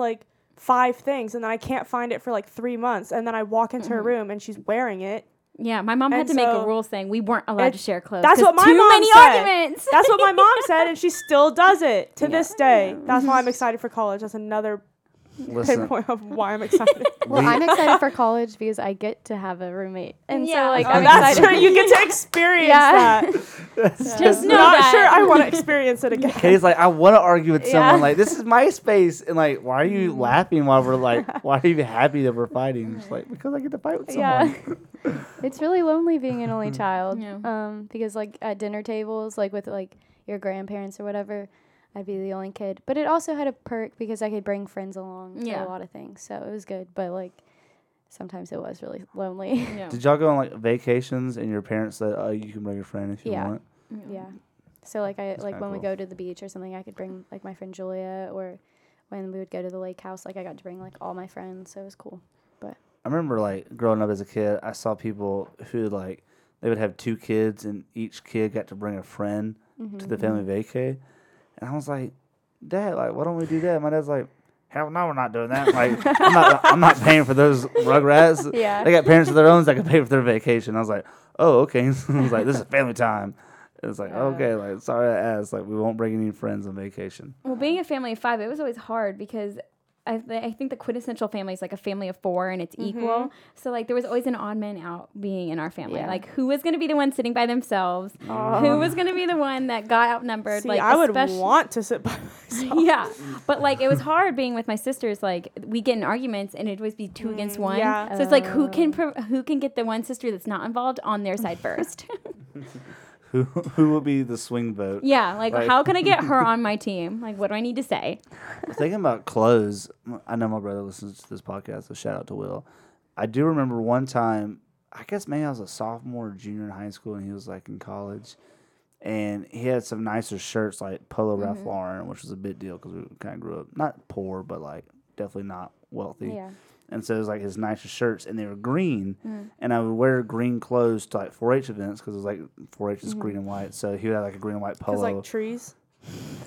five things, and then I can't find it for 3 months, and then I walk into her room and she's wearing it. Yeah, my mom had to make a rule saying we weren't allowed to share clothes. That's what my mom said. Arguments. That's what my mom said, and she still does it to this day. That's why I'm excited for college. That's another pinpoint of why I'm excited. Well, I'm excited for college because I get to have a roommate, and I'm excited. That's right. You get to experience that. Just know not that. Sure, I want to experience it again. Katie's I want to argue with someone. This is my space, and why are you laughing while we're why are you happy that we're fighting? It's because I get to fight with someone. Yeah. It's really lonely being an only child. Yeah. Because at dinner tables, with your grandparents or whatever. I'd be the only kid. But it also had a perk because I could bring friends along to a lot of things. So it was good. But, like, sometimes it was really lonely. Yeah. Did y'all go on, like, vacations and your parents said, oh, you can bring your friend if you want? Yeah. So, like, I when we go to the beach or something, I could bring, like, my friend Julia. Or when we would go to the lake house, like, I got to bring, like, all my friends. So it was cool. But I remember, like, growing up as a kid, I saw people who, like, they would have 2 kids, and each kid got to bring a friend to the family vacay. And I was like, Dad, like, why don't we do that? My dad's like, hell no, we're not doing that. Like, I'm not paying for those rugrats. Yeah. They got parents of their own that can pay for their vacation. I was like, oh, okay. I was like, this is family time. It's like, okay, like, sorry to ask. Like, we won't bring any friends on vacation. Well, being a family of 5, it was always hard because I think the quintessential family is like a family of 4 and it's equal. So, like, there was always an odd man out being in our family. Yeah. Like, who was going to be the one sitting by themselves? Who was going to be the one that got outnumbered? See, like, I would want to sit by myself. Yeah. But, like, it was hard being with my sisters. Like, we get in arguments and it'd always be 2 against 1. Yeah. So it's like, who can get the one sister that's not involved on their side first? Who will be the swing vote? Yeah, like, how can I get her on my team? Like, what do I need to say? Thinking about clothes, I know my brother listens to this podcast, so shout out to Will. I do remember one time, I guess maybe I was a sophomore or junior in high school, and he was, like, in college. And he had some nicer shirts, like Polo Ralph Lauren, which was a big deal because we kind of grew up, not poor, but, like, definitely not wealthy. Yeah. And so it was, like, his nicest shirts, and they were green. Mm. And I would wear green clothes to, like, 4-H events because it was, like, 4-H is green and white. So he would have, like, a green and white polo. Because, like, trees?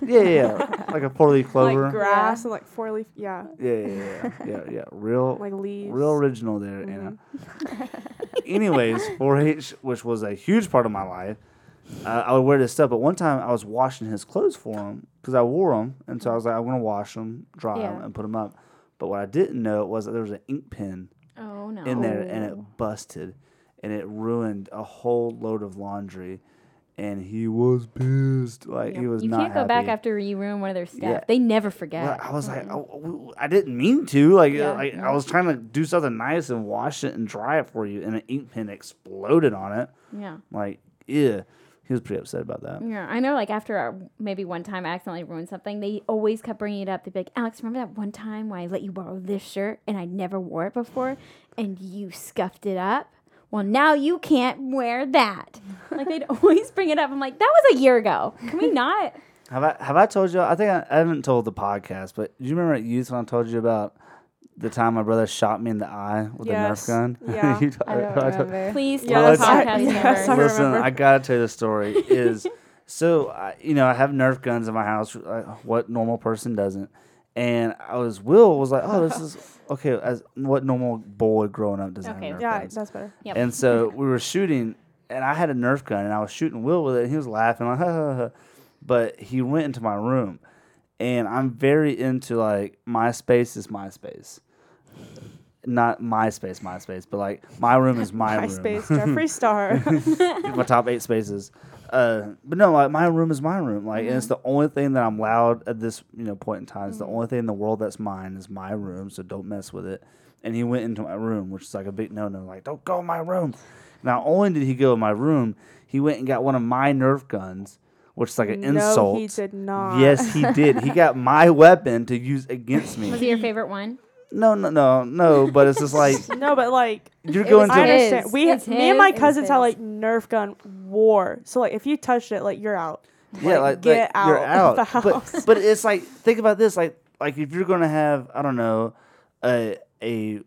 Yeah. Like a 4-leaf clover. Like grass and, like, 4-leaf. Yeah. Yeah. Real. Like leaves. Real original there, Anna. Anyways, 4-H, which was a huge part of my life, I would wear this stuff. But one time I was washing his clothes for him because I wore them. And so I was like, I'm going to wash them, dry them, and put them up. But what I didn't know was that there was an ink pen in there, and it busted, and it ruined a whole load of laundry, and he was pissed. Like, he was not happy. You can't go back after you ruin one of their stuff. Yeah. They never forget. Well, I was like, I didn't mean to. Like, I was trying to do something nice and wash it and dry it for you, and an ink pen exploded on it. Yeah. Like, ew. He was pretty upset about that. Yeah, I know, like, after maybe one time I accidentally ruined something, they always kept bringing it up. They'd be like, Alex, remember that one time when I let you borrow this shirt and I never wore it before and you scuffed it up? Well, now you can't wear that. Like, they'd always bring it up. I'm like, that was a year ago. Can we not? Have I told you? I think I haven't told the podcast, but do you remember at youth when I told you about the time my brother shot me in the eye with a Nerf gun? Yeah. I don't remember. Please tell the podcast. I gotta tell you the story. I have Nerf guns in my house. What normal person doesn't? And Will was like, oh, this is okay. As what normal boy growing up doesn't have Nerf guns. Yeah, that's better. Yep. And so we were shooting, and I had a Nerf gun, and I was shooting Will with it, and he was laughing like, ha, ha, ha. But he went into my room, and I'm very into, like, MySpace. Not MySpace, but, like, my room is my room. MySpace, Jeffree Star. My top 8 spaces. But no, like, my room is my room. Like, and it's the only thing that I'm allowed at this, point in time. It's the only thing in the world that's mine is my room, so don't mess with it. And he went into my room, which is, like, a big no-no. Like, don't go in my room. Not only did he go in my room, he went and got one of my Nerf guns, which is like an insult. No, he did not. Yes, he did. He got my weapon to use against me. Was it your favorite one? No, but it's just like... No, but like... You're going to... I understand. Me and my cousins had like Nerf gun war. So like if you touched it, like you're out. Yeah, like get out. You're out. The house. But it's like, think about this. Like if you're going to have, I don't know, a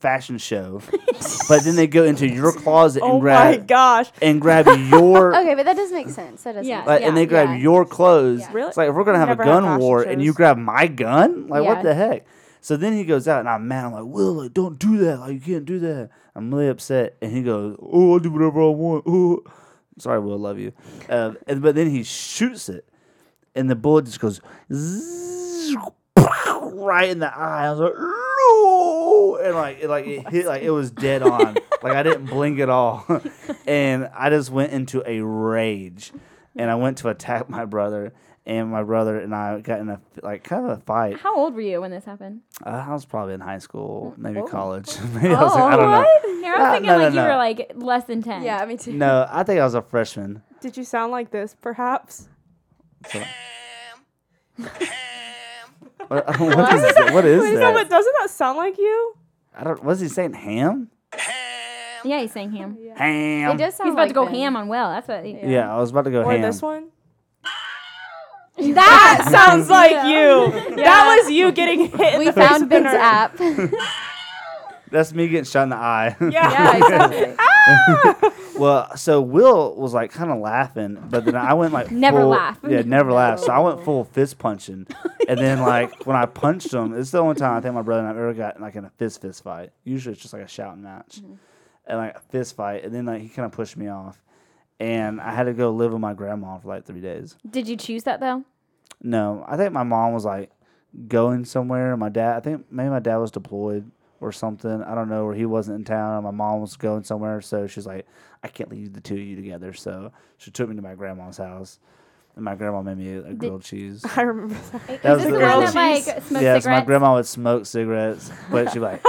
fashion show, but then they go into your closet and grab your... Okay, but that does make sense. And they grab your clothes. Yeah. Really? It's like if we're going to have a gun war and you grab my gun? Like what the heck? So then he goes out, and I'm mad. I'm like, Will, like, don't do that. Like, you can't do that. I'm really upset. And he goes, oh, I'll do whatever I want. Oh. Sorry, Will, love you. But then he shoots it, and the bullet just goes zzz, pow, right in the eye. I was like, no! And, it hit, like, it was dead on. Like, I didn't blink at all. And I just went into a rage, and I went to attack my brother. And my brother and I got in a fight. How old were you when this happened? I was probably in high school, maybe college. Maybe I was like, I don't know. Yeah, I was thinking you were like less than 10. Yeah, me too. No, I think I was a freshman. Did you sound like this, perhaps? So, What is that? Doesn't that sound like you? Was he saying ham? Ham. Yeah, he's saying ham. Yeah. Ham. It does sound He's about to go ham on Will. That's what. Yeah, I was about to go ham. Or this one. That sounds like you. Yeah. That was you getting hit. We found Ben's app. That's me getting shot in the eye. Yeah, yeah, exactly. Ah! Well, so Will was like kind of laughing, but then I went like never laugh. Yeah, never laugh. So I went full fist punching, and then like when I punched him, it's the only time I think my brother and I ever got like in a fist fight. Usually it's just like a shouting match, and like a fist fight, and then like he kind of pushed me off, and I had to go live with my grandma for like 3 days. Did you choose that though? No, I think my mom was like going somewhere. My dad, I think maybe my dad was deployed or something. I don't know, or he wasn't in town. My mom was going somewhere, so she's like, I can't leave the two of you together. So she took me to my grandma's house, and my grandma made me a grilled cheese. I remember that. That was the girl that like smoked cigarettes? Yes, my grandma would smoke cigarettes, but she like...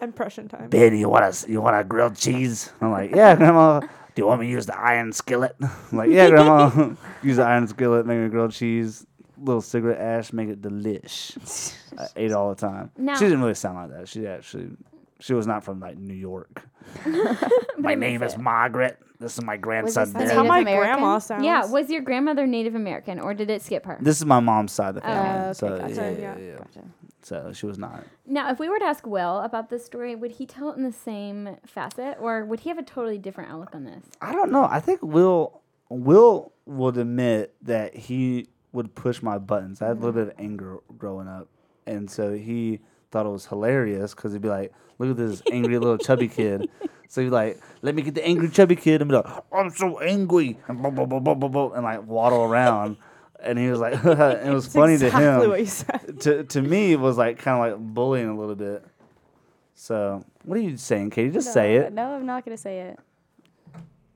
Impression time. Baby, you want a grilled cheese? I'm like, yeah, Grandma. Do you want me to use the iron skillet? I'm like, yeah, Grandma. Use the iron skillet, make me a grilled cheese. Little cigarette ash, make it delish. I ate all the time. Now, she didn't really sound like that. She was not from like New York. My name is Margaret. This is my grandson. That's how my grandma sounds. Yeah. Was your grandmother Native American, or did it skip her? This is my mom's side of the family. Okay, so gotcha. Yeah. Gotcha. So she was not. Now, if we were to ask Will about this story, would he tell it in the same facet, or would he have a totally different outlook on this? I don't know. I think Will would admit that he would push my buttons. I had a little bit of anger growing up, and so he thought it was hilarious because he'd be like, "Look at this angry little chubby kid." So he'd be like, "Let me get the angry chubby kid," and be like, "I'm so angry," and blah, blah, blah, blah, blah, blah, and like waddle around. And he was like, it was funny exactly to him. What you said. To me, it was like kind of like bullying a little bit. So what are you saying, Katie? Say it. No, I'm not gonna say it.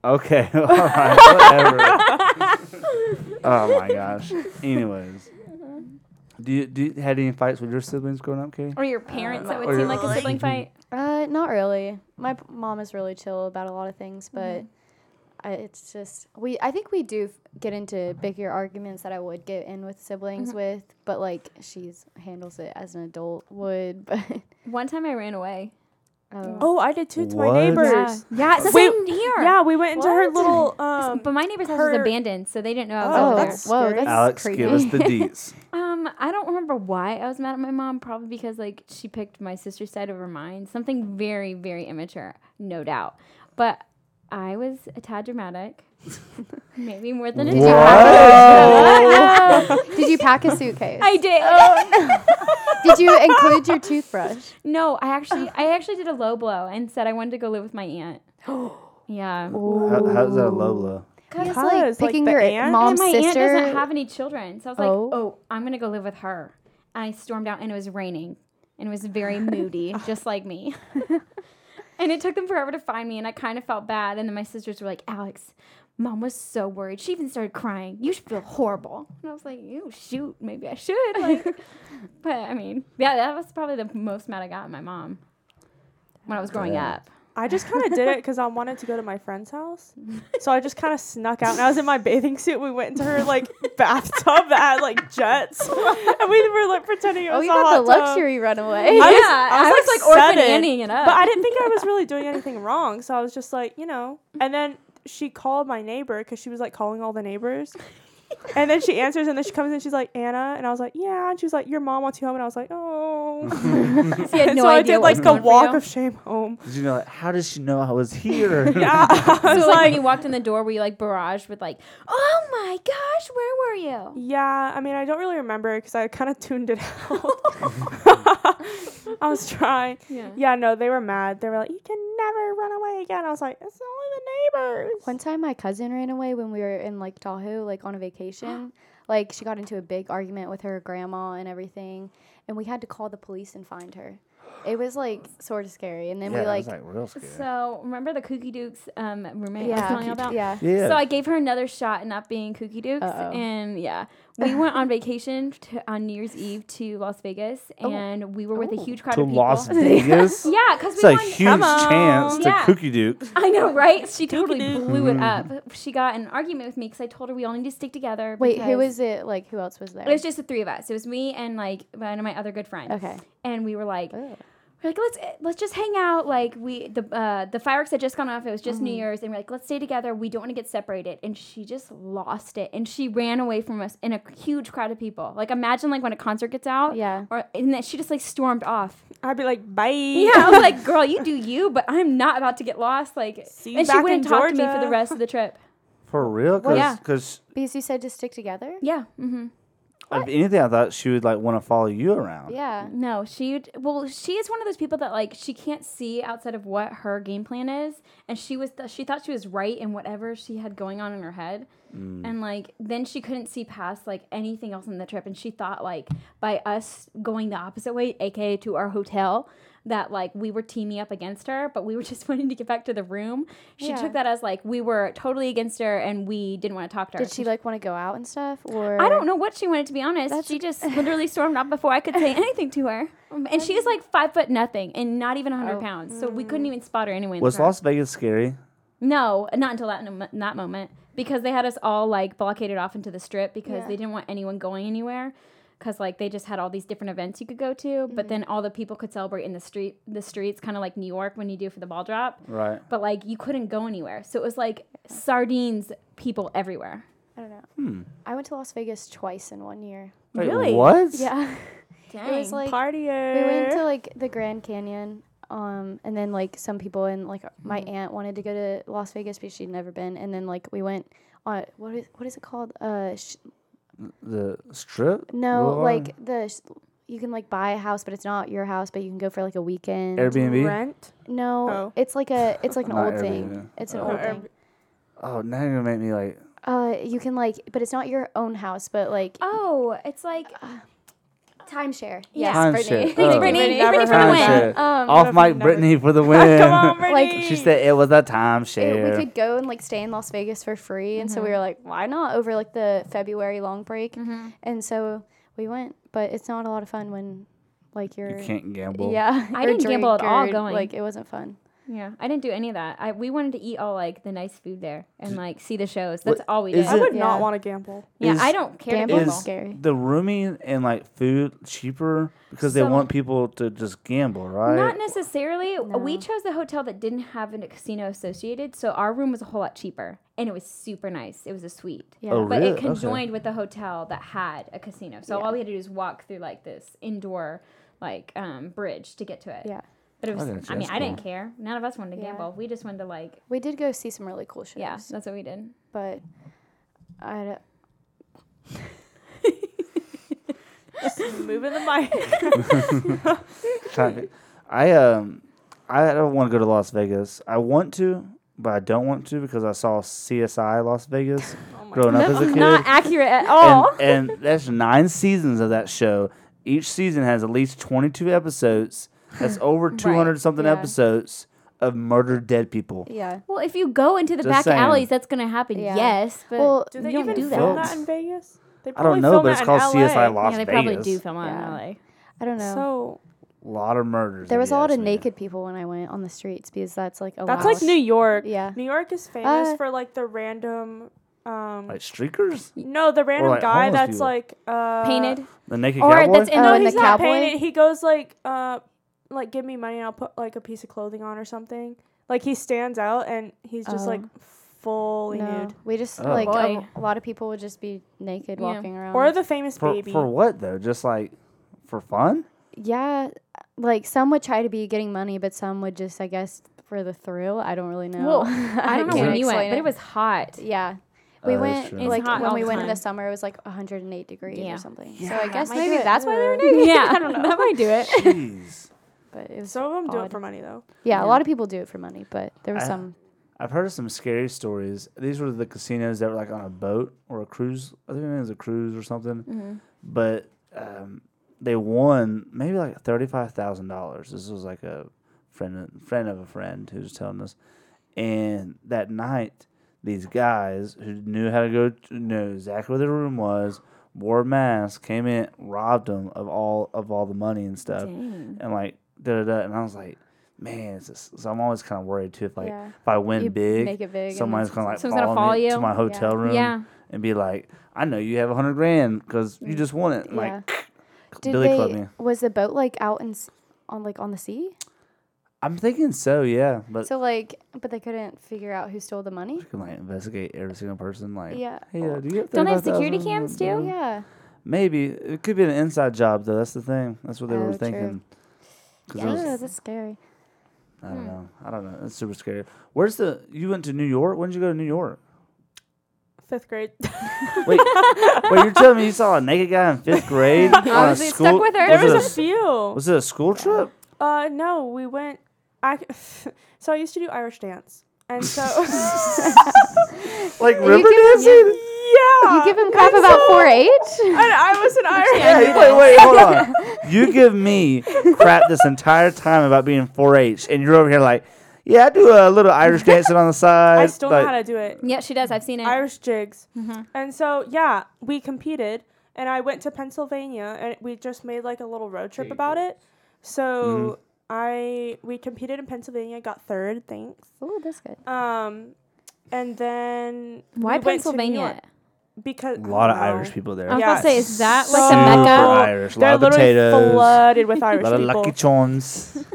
Okay, all right, whatever. Oh my gosh. Anyways, do you had any fights with your siblings growing up, Katie? Or your parents that would seem like a sibling fight? Not really. My mom is really chill about a lot of things, but it's just I think we do get into bigger arguments that I would get in with siblings with, but like she handles it as an adult would. But one time I ran away. Oh, I did too to my neighbors. Yeah, it's the same here. Yeah, we went into her little. But my neighbor's house was abandoned, so they didn't know I was over there. That's Alex, creepy. Give us the deets. I don't remember why I was mad at my mom. Probably because like she picked my sister's side over mine. Something very, very immature, no doubt. But I was a tad dramatic. Maybe more than a tad. Did you pack a suitcase? I did. Oh, no. Did you include your toothbrush? No, I actually did a low blow and said I wanted to go live with my aunt. Yeah. How's that a low blow? Because like picking your aunt? Mom's sister. My aunt doesn't have any children. So I was like, I'm going to go live with her. And I stormed out, and it was raining. And it was very moody, just like me. And it took them forever to find me, and I kind of felt bad. And then my sisters were like, Alex, Mom was so worried. She even started crying. You should feel horrible. And I was like, ew, shoot, maybe I should. Like, but, I mean, yeah, that was probably the most mad I got at my mom when I was growing up. I just kind of did it because I wanted to go to my friend's house. So I just kind of snuck out, and I was in my bathing suit. We went into her, like, bathtub that had, like, jets. And we were, like, pretending it was a hot tub. Oh, you got the luxury runaway. I was like, orphan Annieing it up. But I didn't think I was really doing anything wrong, so I was just like, you know. And then she called my neighbor because she was, like, calling all the neighbors. And then she answers, and then she comes in, she's like, Anna. And I was like, yeah. And she was like, your mom wants you home. And I was like, oh. So you had no idea. So I did like the walk of shame home. Did you know, like, how does she know I was here? Yeah. So like when you walked in the door, were you like barraged with like, oh my gosh, where were you? Yeah. I mean, I don't really remember because I kind of tuned it out. I was trying. Yeah, no, they were mad. They were like, you can never run away again. I was like, it's only the neighbors. One time my cousin ran away when we were in like Tahoe, like on a vacation. Like she got into a big argument with her grandma and everything. And we had to call the police and find her. It was like sort of scary. And then we like, it was, like real scary. So remember the Kooky Dukes roommate I was telling you about? Yeah. So I gave her another shot at not being Kooky Dukes. Uh-oh. And yeah, We went on vacation on New Year's Eve to Las Vegas, and we were with a huge crowd of people. To Las Vegas? Yeah, because we won. It's a huge chance to kooky duke. I know, right? She totally blew it up. She got in an argument with me because I told her we all need to stick together. Wait, who was it? Like, who else was there? It was just the three of us. It was me and, like, one of my other good friends. Okay. And we were like... Ooh. We're like, let's just hang out. Like, the fireworks had just gone off. It was just New Year's. And we're like, let's stay together. We don't want to get separated. And she just lost it. And she ran away from us in a huge crowd of people. Like, imagine, like, when a concert gets out. Yeah. And then she just, like, stormed off. I'd be like, bye. Yeah, I was like, girl, you do you, but I'm not about to get lost. Like, see you and back she wouldn't in talk Georgia. To me for the rest of the trip. For real? Cause because you said to stick together? Yeah. Mm-hmm. If anything, I thought she would, like, want to follow you around. Yeah. No, she is one of those people that, like, she can't see outside of what her game plan is. And she thought she was right in whatever she had going on in her head. Mm. And, like, then she couldn't see past, like, anything else on the trip. And she thought, like, by us going the opposite way, a.k.a. to our hotel, that, like, we were teaming up against her, but we were just wanting to get back to the room. She took that as, like, we were totally against her, and we didn't want to talk to her. Did she, like, want to go out and stuff? Or I don't know what she wanted, to be honest. She just literally stormed off before I could say anything to her. And she was, like, 5 foot nothing and not even 100 pounds, so we couldn't even spot her anyway. Was Las Vegas scary? No, not until that moment, because they had us all, like, blockaded off into the strip because they didn't want anyone going anywhere. Because, like, they just had all these different events you could go to, but then all the people could celebrate in the streets, kind of like New York when you do for the ball drop. Right. But, like, you couldn't go anywhere. So it was, like, sardines, people everywhere. I don't know. I went to Las Vegas twice in 1 year. Wait, really? What? Yeah. Dang. It was, like, partier. We went to, like, the Grand Canyon, and then, like, some people and, like, my aunt wanted to go to Las Vegas because she'd never been. And then, like, we went on, what is it called? The strip? No, or? Like you can, like, buy a house, but it's not your house, but you can go for, like, a weekend. Airbnb? Rent? No, it's like an old thing. Airbnb. It's an old thing. Oh, now you're gonna make me like. You can, like, but it's not your own house, but, like. Oh, it's like. Timeshare. Yes, Brittany. Thanks, Brittany. Brittany for the win. Off mic, Brittany for the win. Come on, Brittany. Like, she said it was a timeshare. We could go and, like, stay in Las Vegas for free. And so we were like, why not? Over, like, the February long break. Mm-hmm. And so we went. But it's not a lot of fun when, like, you can't gamble. Yeah. I didn't gamble at all going. Like, it wasn't fun. Yeah, I didn't do any of that. We wanted to eat all, like, the nice food there and, like, see the shows. That's all we did. I would not want to gamble. Yeah, I don't care to gamble. Is scary. The rooming and, like, food cheaper because they want people to just gamble, right? Not necessarily. No. We chose the hotel that didn't have a casino associated, so our room was a whole lot cheaper. And it was super nice. It was a suite. Yeah. Oh, but really? It conjoined with the hotel that had a casino. So all we had to do is walk through, like, this indoor, like, bridge to get to it. Yeah. But it was, I didn't care. None of us wanted to gamble. We just wanted to, like... We did go see some really cool shows. Yeah, that's what we did. But I don't... Just moving the mic. I don't want to go to Las Vegas. I want to, but I don't want to because I saw CSI Las Vegas growing up as a kid. That's not accurate at all. And there's 9 seasons of that show. Each season has at least 22 episodes... That's over 200-something episodes of murdered dead people. Yeah. Well, if you go into the back alleys, that's going to happen, yes. But do they even film that in Vegas? I don't know, but it's called CSI Las Vegas. Yeah, they probably do film it in L.A. I don't know. So... A lot of murders. There was a lot of naked people when I went on the streets because that's, like, allowed. That's, like, New York. Yeah. New York is famous for, like, the random... like streakers? No, the random guy that's, people. Like... painted? The naked cowboy? No, he's not painted. He goes, like... like, give me money and I'll put, like, a piece of clothing on or something. Like, he stands out and he's just, like, fully nude. We just, like, a lot of people would just be naked walking around. Or the famous baby. For what, though? Just, like, for fun? Yeah. Like, some would try to be getting money, but some would just, I guess, for the thrill. I don't really know. Well, I don't know when you went, but it was hot. Yeah. We went, like, when we went in the summer, it was, like, 108 degrees or something. Yeah, so I guess maybe that's why they were naked. Yeah. I don't know. That might do it. Jeez. But it was some of them do it for money, though. Yeah, a lot of people do it for money, but there was some. I've heard of some scary stories. These were the casinos that were, like, on a boat or a cruise. I think it was a cruise or something. Mm-hmm. But they won maybe, like, $35,000. This was, like, a friend of a friend who was telling us. And that night, these guys who knew how to go, knew exactly where their room was, wore a mask, came in, robbed him of all the money and stuff. Dang. And like and I was like, man, it's just, so I'm always kind of worried too if like if I win big, someone's gonna like follow me to my hotel room and be like, I know you have $100,000 because you just won it. And like, Billy clubbed me. Was the boat like out in on the sea? I'm thinking so, yeah. But so like, but they couldn't figure out who stole the money. You can like investigate every single person. Like, hey, do you have don't they have security cams too? Yeah, maybe it could be an inside job though. That's the thing. That's what they were thinking. Yeah, that's scary. I don't know. I don't know. That's super scary. Where's the? You went to New York. When did you go to New York? 5th grade. Wait, you're telling me you saw a naked guy in 5th grade? Honestly, stuck with her. There was a few. Was it a school trip? No, we went. So I used to do Irish dance, and so like river dancing. Yeah, you give him crap about 4-H. And I was an Irish. Wait, hold on. You give me crap this entire time about being 4-H, and you're over here like, yeah, I do a little Irish dancing on the side. I still know how to do it. Yeah, she does. I've seen it. Irish jigs, and so we competed, and I went to Pennsylvania, and we just made like a little road trip about it. So we competed in Pennsylvania, got 3rd. Thanks. Oh, that's good. And then why Pennsylvania? Because a lot of Irish people there. I was gonna say, is that like the Mecca? Irish, a lot of potatoes, flooded with Irish people. A lot of Lucky Charms.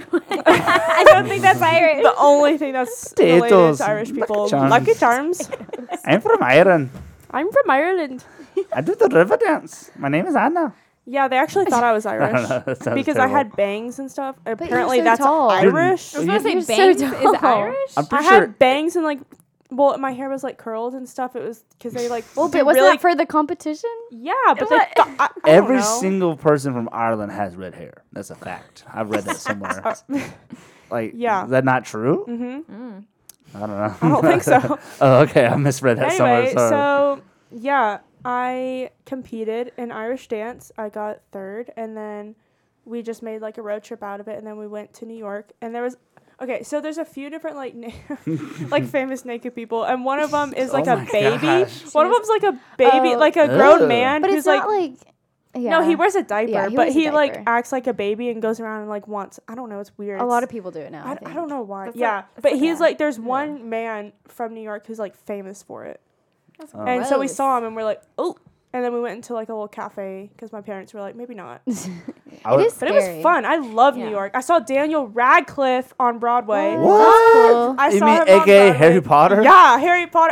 I don't think that's Irish. The only thing that's potatoes. Related to Irish people, Lucky Charms. I'm from Ireland. I'm from Ireland. I do the river dance. My name is Anna. Yeah, they actually thought I was Irish because I had bangs and stuff. But apparently, you're so that's tall. Irish. I was gonna say bangs is Irish. I had bangs and like. Well, my hair was like curled and stuff. It was because they like. Well, but wasn't that for the competition? Yeah, but they I every don't know. Single person from Ireland has red hair. That's a fact. I've read that somewhere. Like, yeah, is that not true? Mm-hmm. I don't know. I don't think so. Oh, okay, I misread that anyway, somewhere. Sorry. So yeah, I competed in Irish dance. I got 3rd, and then we just made like a road trip out of it, and then we went to New York, and there was. Okay, so there's a few different, like, like famous naked people, and one of them is, like, a baby. Gosh. One of them's, like, a baby, like, a grown man. But who's it's not, like... No, he wears a diaper, but he, like, acts like a baby and goes around and, like, wants... I don't know, it's weird. A lot of people do it now, I don't know why. That's but he's, like, there's one man from New York who's, like, famous for it. That's and so we saw him, and we're like, oh... And then we went into, like, a little cafe because my parents were like, maybe not. It is But scary. It was fun. I love New York. I saw Daniel Radcliffe on Broadway. What? Cool. I saw him AKA Harry Potter? Yeah, Harry Potter.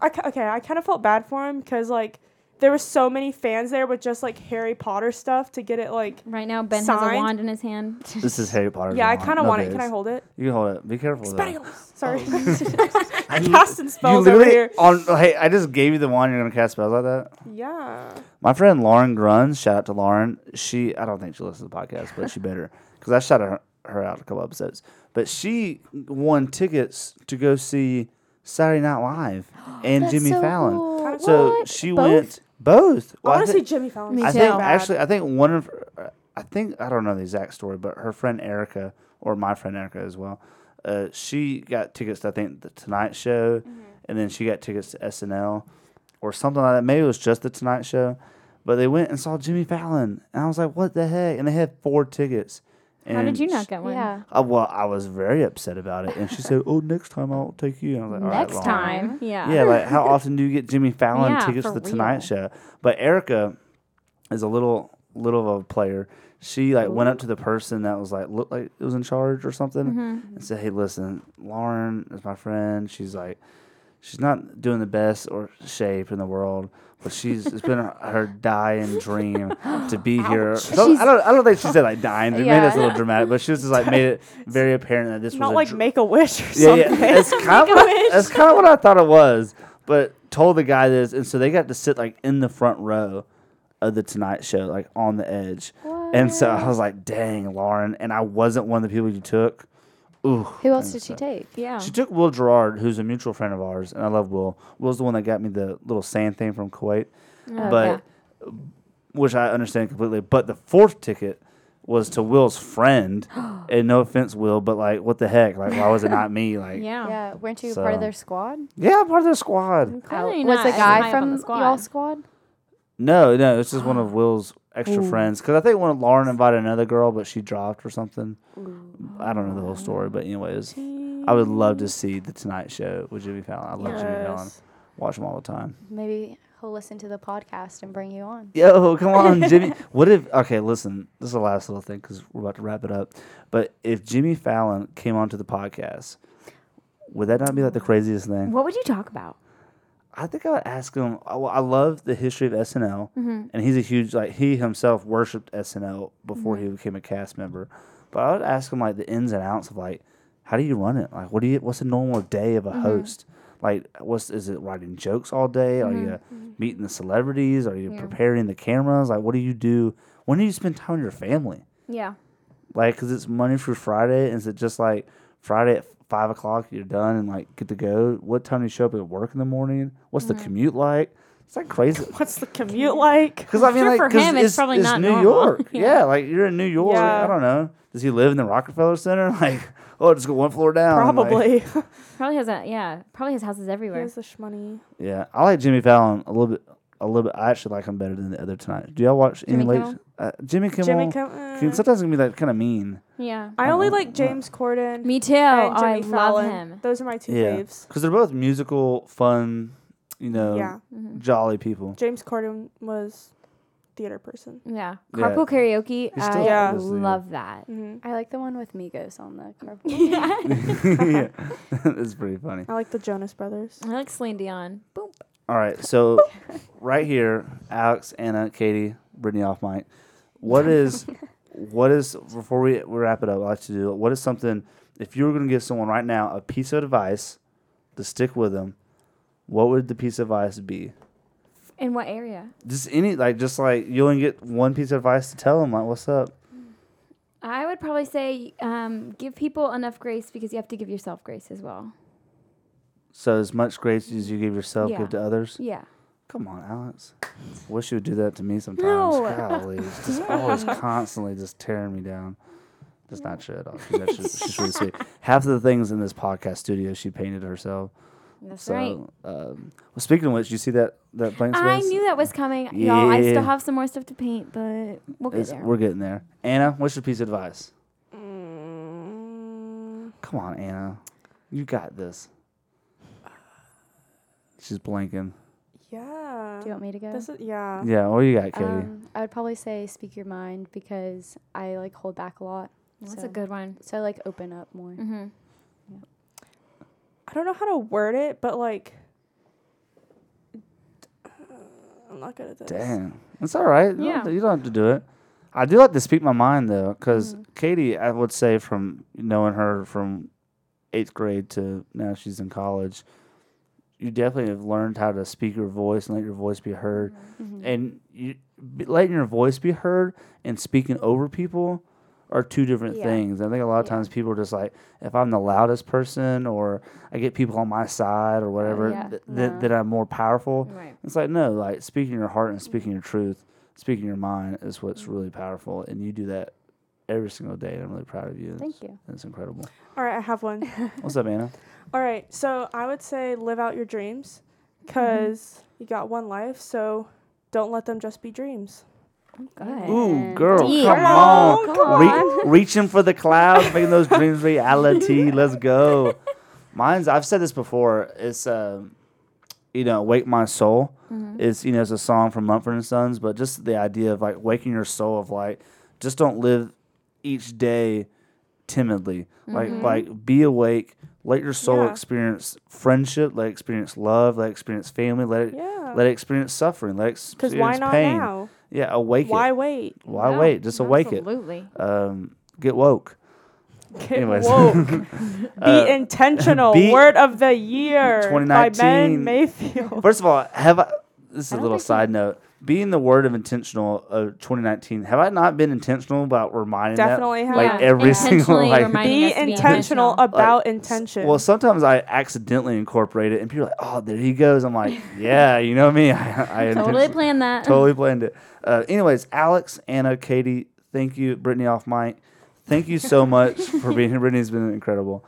I kind of felt bad for him because, like, there were so many fans there with just, like, Harry Potter stuff to get it, like, right now, Ben signed. Has a wand in his hand. This is Harry Potter. Yeah, I kind of want it. Can I hold it? You can hold it. Be careful, though. Sorry. Casting spells over here. Hey, I just gave you the wand. You're going to cast spells like that? Yeah. My friend Lauren Grunz, shout out to Lauren. I don't think she listens to the podcast, but she better. Because I shot her out a couple episodes. But she won tickets to go see Saturday Night Live and Jimmy Fallon. Cool. So she went... Both. Well, I want to see Jimmy Fallon. Me too. I think one of her, I don't know the exact story, but her friend Erica, or my friend Erica as well, she got tickets to, I think, the Tonight Show, and then she got tickets to SNL or something like that. Maybe it was just the Tonight Show, but they went and saw Jimmy Fallon, and I was like, what the heck? And they had 4 tickets. And how did you not get one? Yeah. Well, I was very upset about it, and she said, "Oh, next time I'll take you." And I was like, "All right, next time, yeah." Yeah, like how often do you get Jimmy Fallon tickets to the Tonight Show? But Erica is a little of a player. She like went up to the person that was like looked like it was in charge or something, and said, "Hey, listen, Lauren is my friend. She's like, she's not doing the best or shape in the world." But it's been her dying dream to be here. So I don't think she said like dying. Maybe that's a little dramatic, but she was just like made it very apparent that this was not like make a wish or something. Yeah, that's kind of what I thought it was. But told the guy this, and so they got to sit like in the front row of the Tonight Show, like on the edge. What? And so I was like, dang, Lauren, and I wasn't one of the people you took. Ooh, who else did she take? Yeah, she took Will Gerard, who's a mutual friend of ours, and I love Will. Will's the one that got me the little sand thing from Kuwait, which I understand completely. But the 4th ticket was to Will's friend, and no offense, Will, but like, what the heck? Like, why was it not me? Like, yeah, weren't you part of their squad? Yeah, part of their squad. Was the guy from y'all's squad? No, it's just one of Will's extra friends. Because I think one of Lauren invited another girl, but she dropped or something. I don't know the whole story, but anyways, I would love to see the Tonight Show with Jimmy Fallon. I love Jimmy Fallon. Watch him all the time. Maybe he'll listen to the podcast and bring you on. Yo, come on, Jimmy. What if, okay, listen, this is the last little thing because we're about to wrap it up. But if Jimmy Fallon came onto the podcast, would that not be like the craziest thing? What would you talk about? I think I would ask him. I love the history of SNL, and he's a huge, like, he himself worshipped SNL before he became a cast member. But I would ask him, like, the ins and outs of, like, how do you run it? Like, what's a normal day of a host? Like, is it writing jokes all day? Are you meeting the celebrities? Are you preparing the cameras? Like, what do you do? When do you spend time with your family? Yeah. Like, because it's Monday through Friday. Is it just, like, Friday at 5 o'clock, you're done and, like, good to go? What time do you show up at work in the morning? What's the commute like? It's like crazy. What's the commute like? Because, I mean, sure, like, for him, it's probably not normal. New York. Yeah, like, you're in New York. Yeah. I don't know. Does he live in the Rockefeller Center? Like, oh, just go one floor down. Probably. Like, probably has houses everywhere. He has the shmoney. Yeah. I like Jimmy Fallon a little bit. I actually like him better than the other Tonight. Do y'all watch Jimmy any late? Jimmy Kimmel. Sometimes it can be like kind of mean. Yeah. I only like James Corden. Me too. And Jimmy Fallon. Love him. Those are my two faves. Because they're both musical, fun, jolly people. James Corden was theater person. Yeah. Carpool karaoke. I love that. Mm-hmm. I like the one with Migos on the carpool. Yeah. It's pretty funny. I like the Jonas Brothers. I like Celine Dion. Boom. All right. So right here, Alex, Anna, Katie, Brittany off mic. What is before we wrap it up, I like to do, what is something, if you were going to give someone right now a piece of advice to stick with them, what would the piece of advice be? In what area? Just any, like, just like, you only get one piece of advice to tell them, like, what's up? I would probably say give people enough grace, because you have to give yourself grace as well. So as much grace as you give yourself, give to others? Yeah. Come on, Alex. Wish you would do that to me sometimes. No. Just always constantly just tearing me down. That's not shit. She's really sweet. Half of the things in this podcast studio, she painted herself. That's so, right. Well, speaking of which, you see that blank space? I knew that was coming. Yeah. Y'all, I still have some more stuff to paint, but we'll get there. We're getting there. Anna, what's your piece of advice? Come on, Anna. You got this. She's blanking. Yeah. Do you want me to go? Yeah, what do you got, Katie? I would probably say speak your mind, because I, like, hold back a lot. That's a good one. So, like, open up more. Mm-hmm. I don't know how to word it, but, like, I'm not good at this. Damn. It's all right. You don't have to do it. I do like to speak my mind, though, because Katie, I would say, from knowing her from 8th grade to now she's in college, you definitely have learned how to speak your voice and let your voice be heard. Mm-hmm. And letting your voice be heard and speaking over people are two different things. I think a lot of times people are just like, if I'm the loudest person or I get people on my side or whatever, that I'm more powerful. Right. It's like, no, like, speaking your heart and speaking your truth, speaking your mind is what's really powerful. And you do that every single day. And I'm really proud of you. Thank you. It's incredible. All right, I have one. What's up, Anna? All right, so I would say live out your dreams, because you got one life, so don't let them just be dreams. Good. Ooh, girl, come on. Reaching for the clouds, making those dreams reality. Let's go. I've said this before. It's, Wake My Soul. Mm-hmm. It's, it's a song from Mumford & Sons, but just the idea of, like, waking your soul of, like, just don't live each day timidly. Mm-hmm. Like, be awake. Let your soul experience friendship. Let it experience love. Let it experience family. Let it experience suffering. Let it experience pain. Because why not now? Yeah, awake. Why wait? Just awake it. Get woke. Get woke. Be intentional. Word of the year 2019 by Ben Mayfield. First of all, this is a little side note. Being the word of intentional of 2019, have I not been intentional about reminding that? Definitely have. Like, every single, like, be intentional about, like, intention. Well, sometimes I accidentally incorporate it, and people are like, oh, there he goes. I'm like, yeah, you know me. I totally planned that. Totally planned it. Anyways, Alex, Anna, Katie, thank you. Brittany off mic, thank you so much for being here. Brittany's been incredible.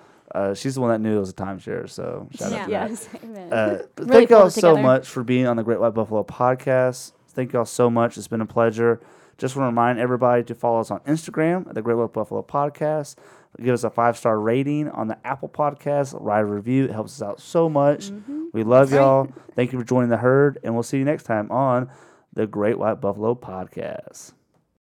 She's the one that knew it was a timeshare, so shout out to that. But really, thank y'all so much for being on the Great White Buffalo podcast. Thank y'all so much. It's been a pleasure. Just want to remind everybody to follow us on Instagram at the Great Wolf Buffalo Podcast. Give us a 5-star rating on the Apple Podcast. Write a review. It helps us out so much. Mm-hmm. We love y'all. Thank you for joining the herd, and we'll see you next time on the Great White Buffalo Podcast.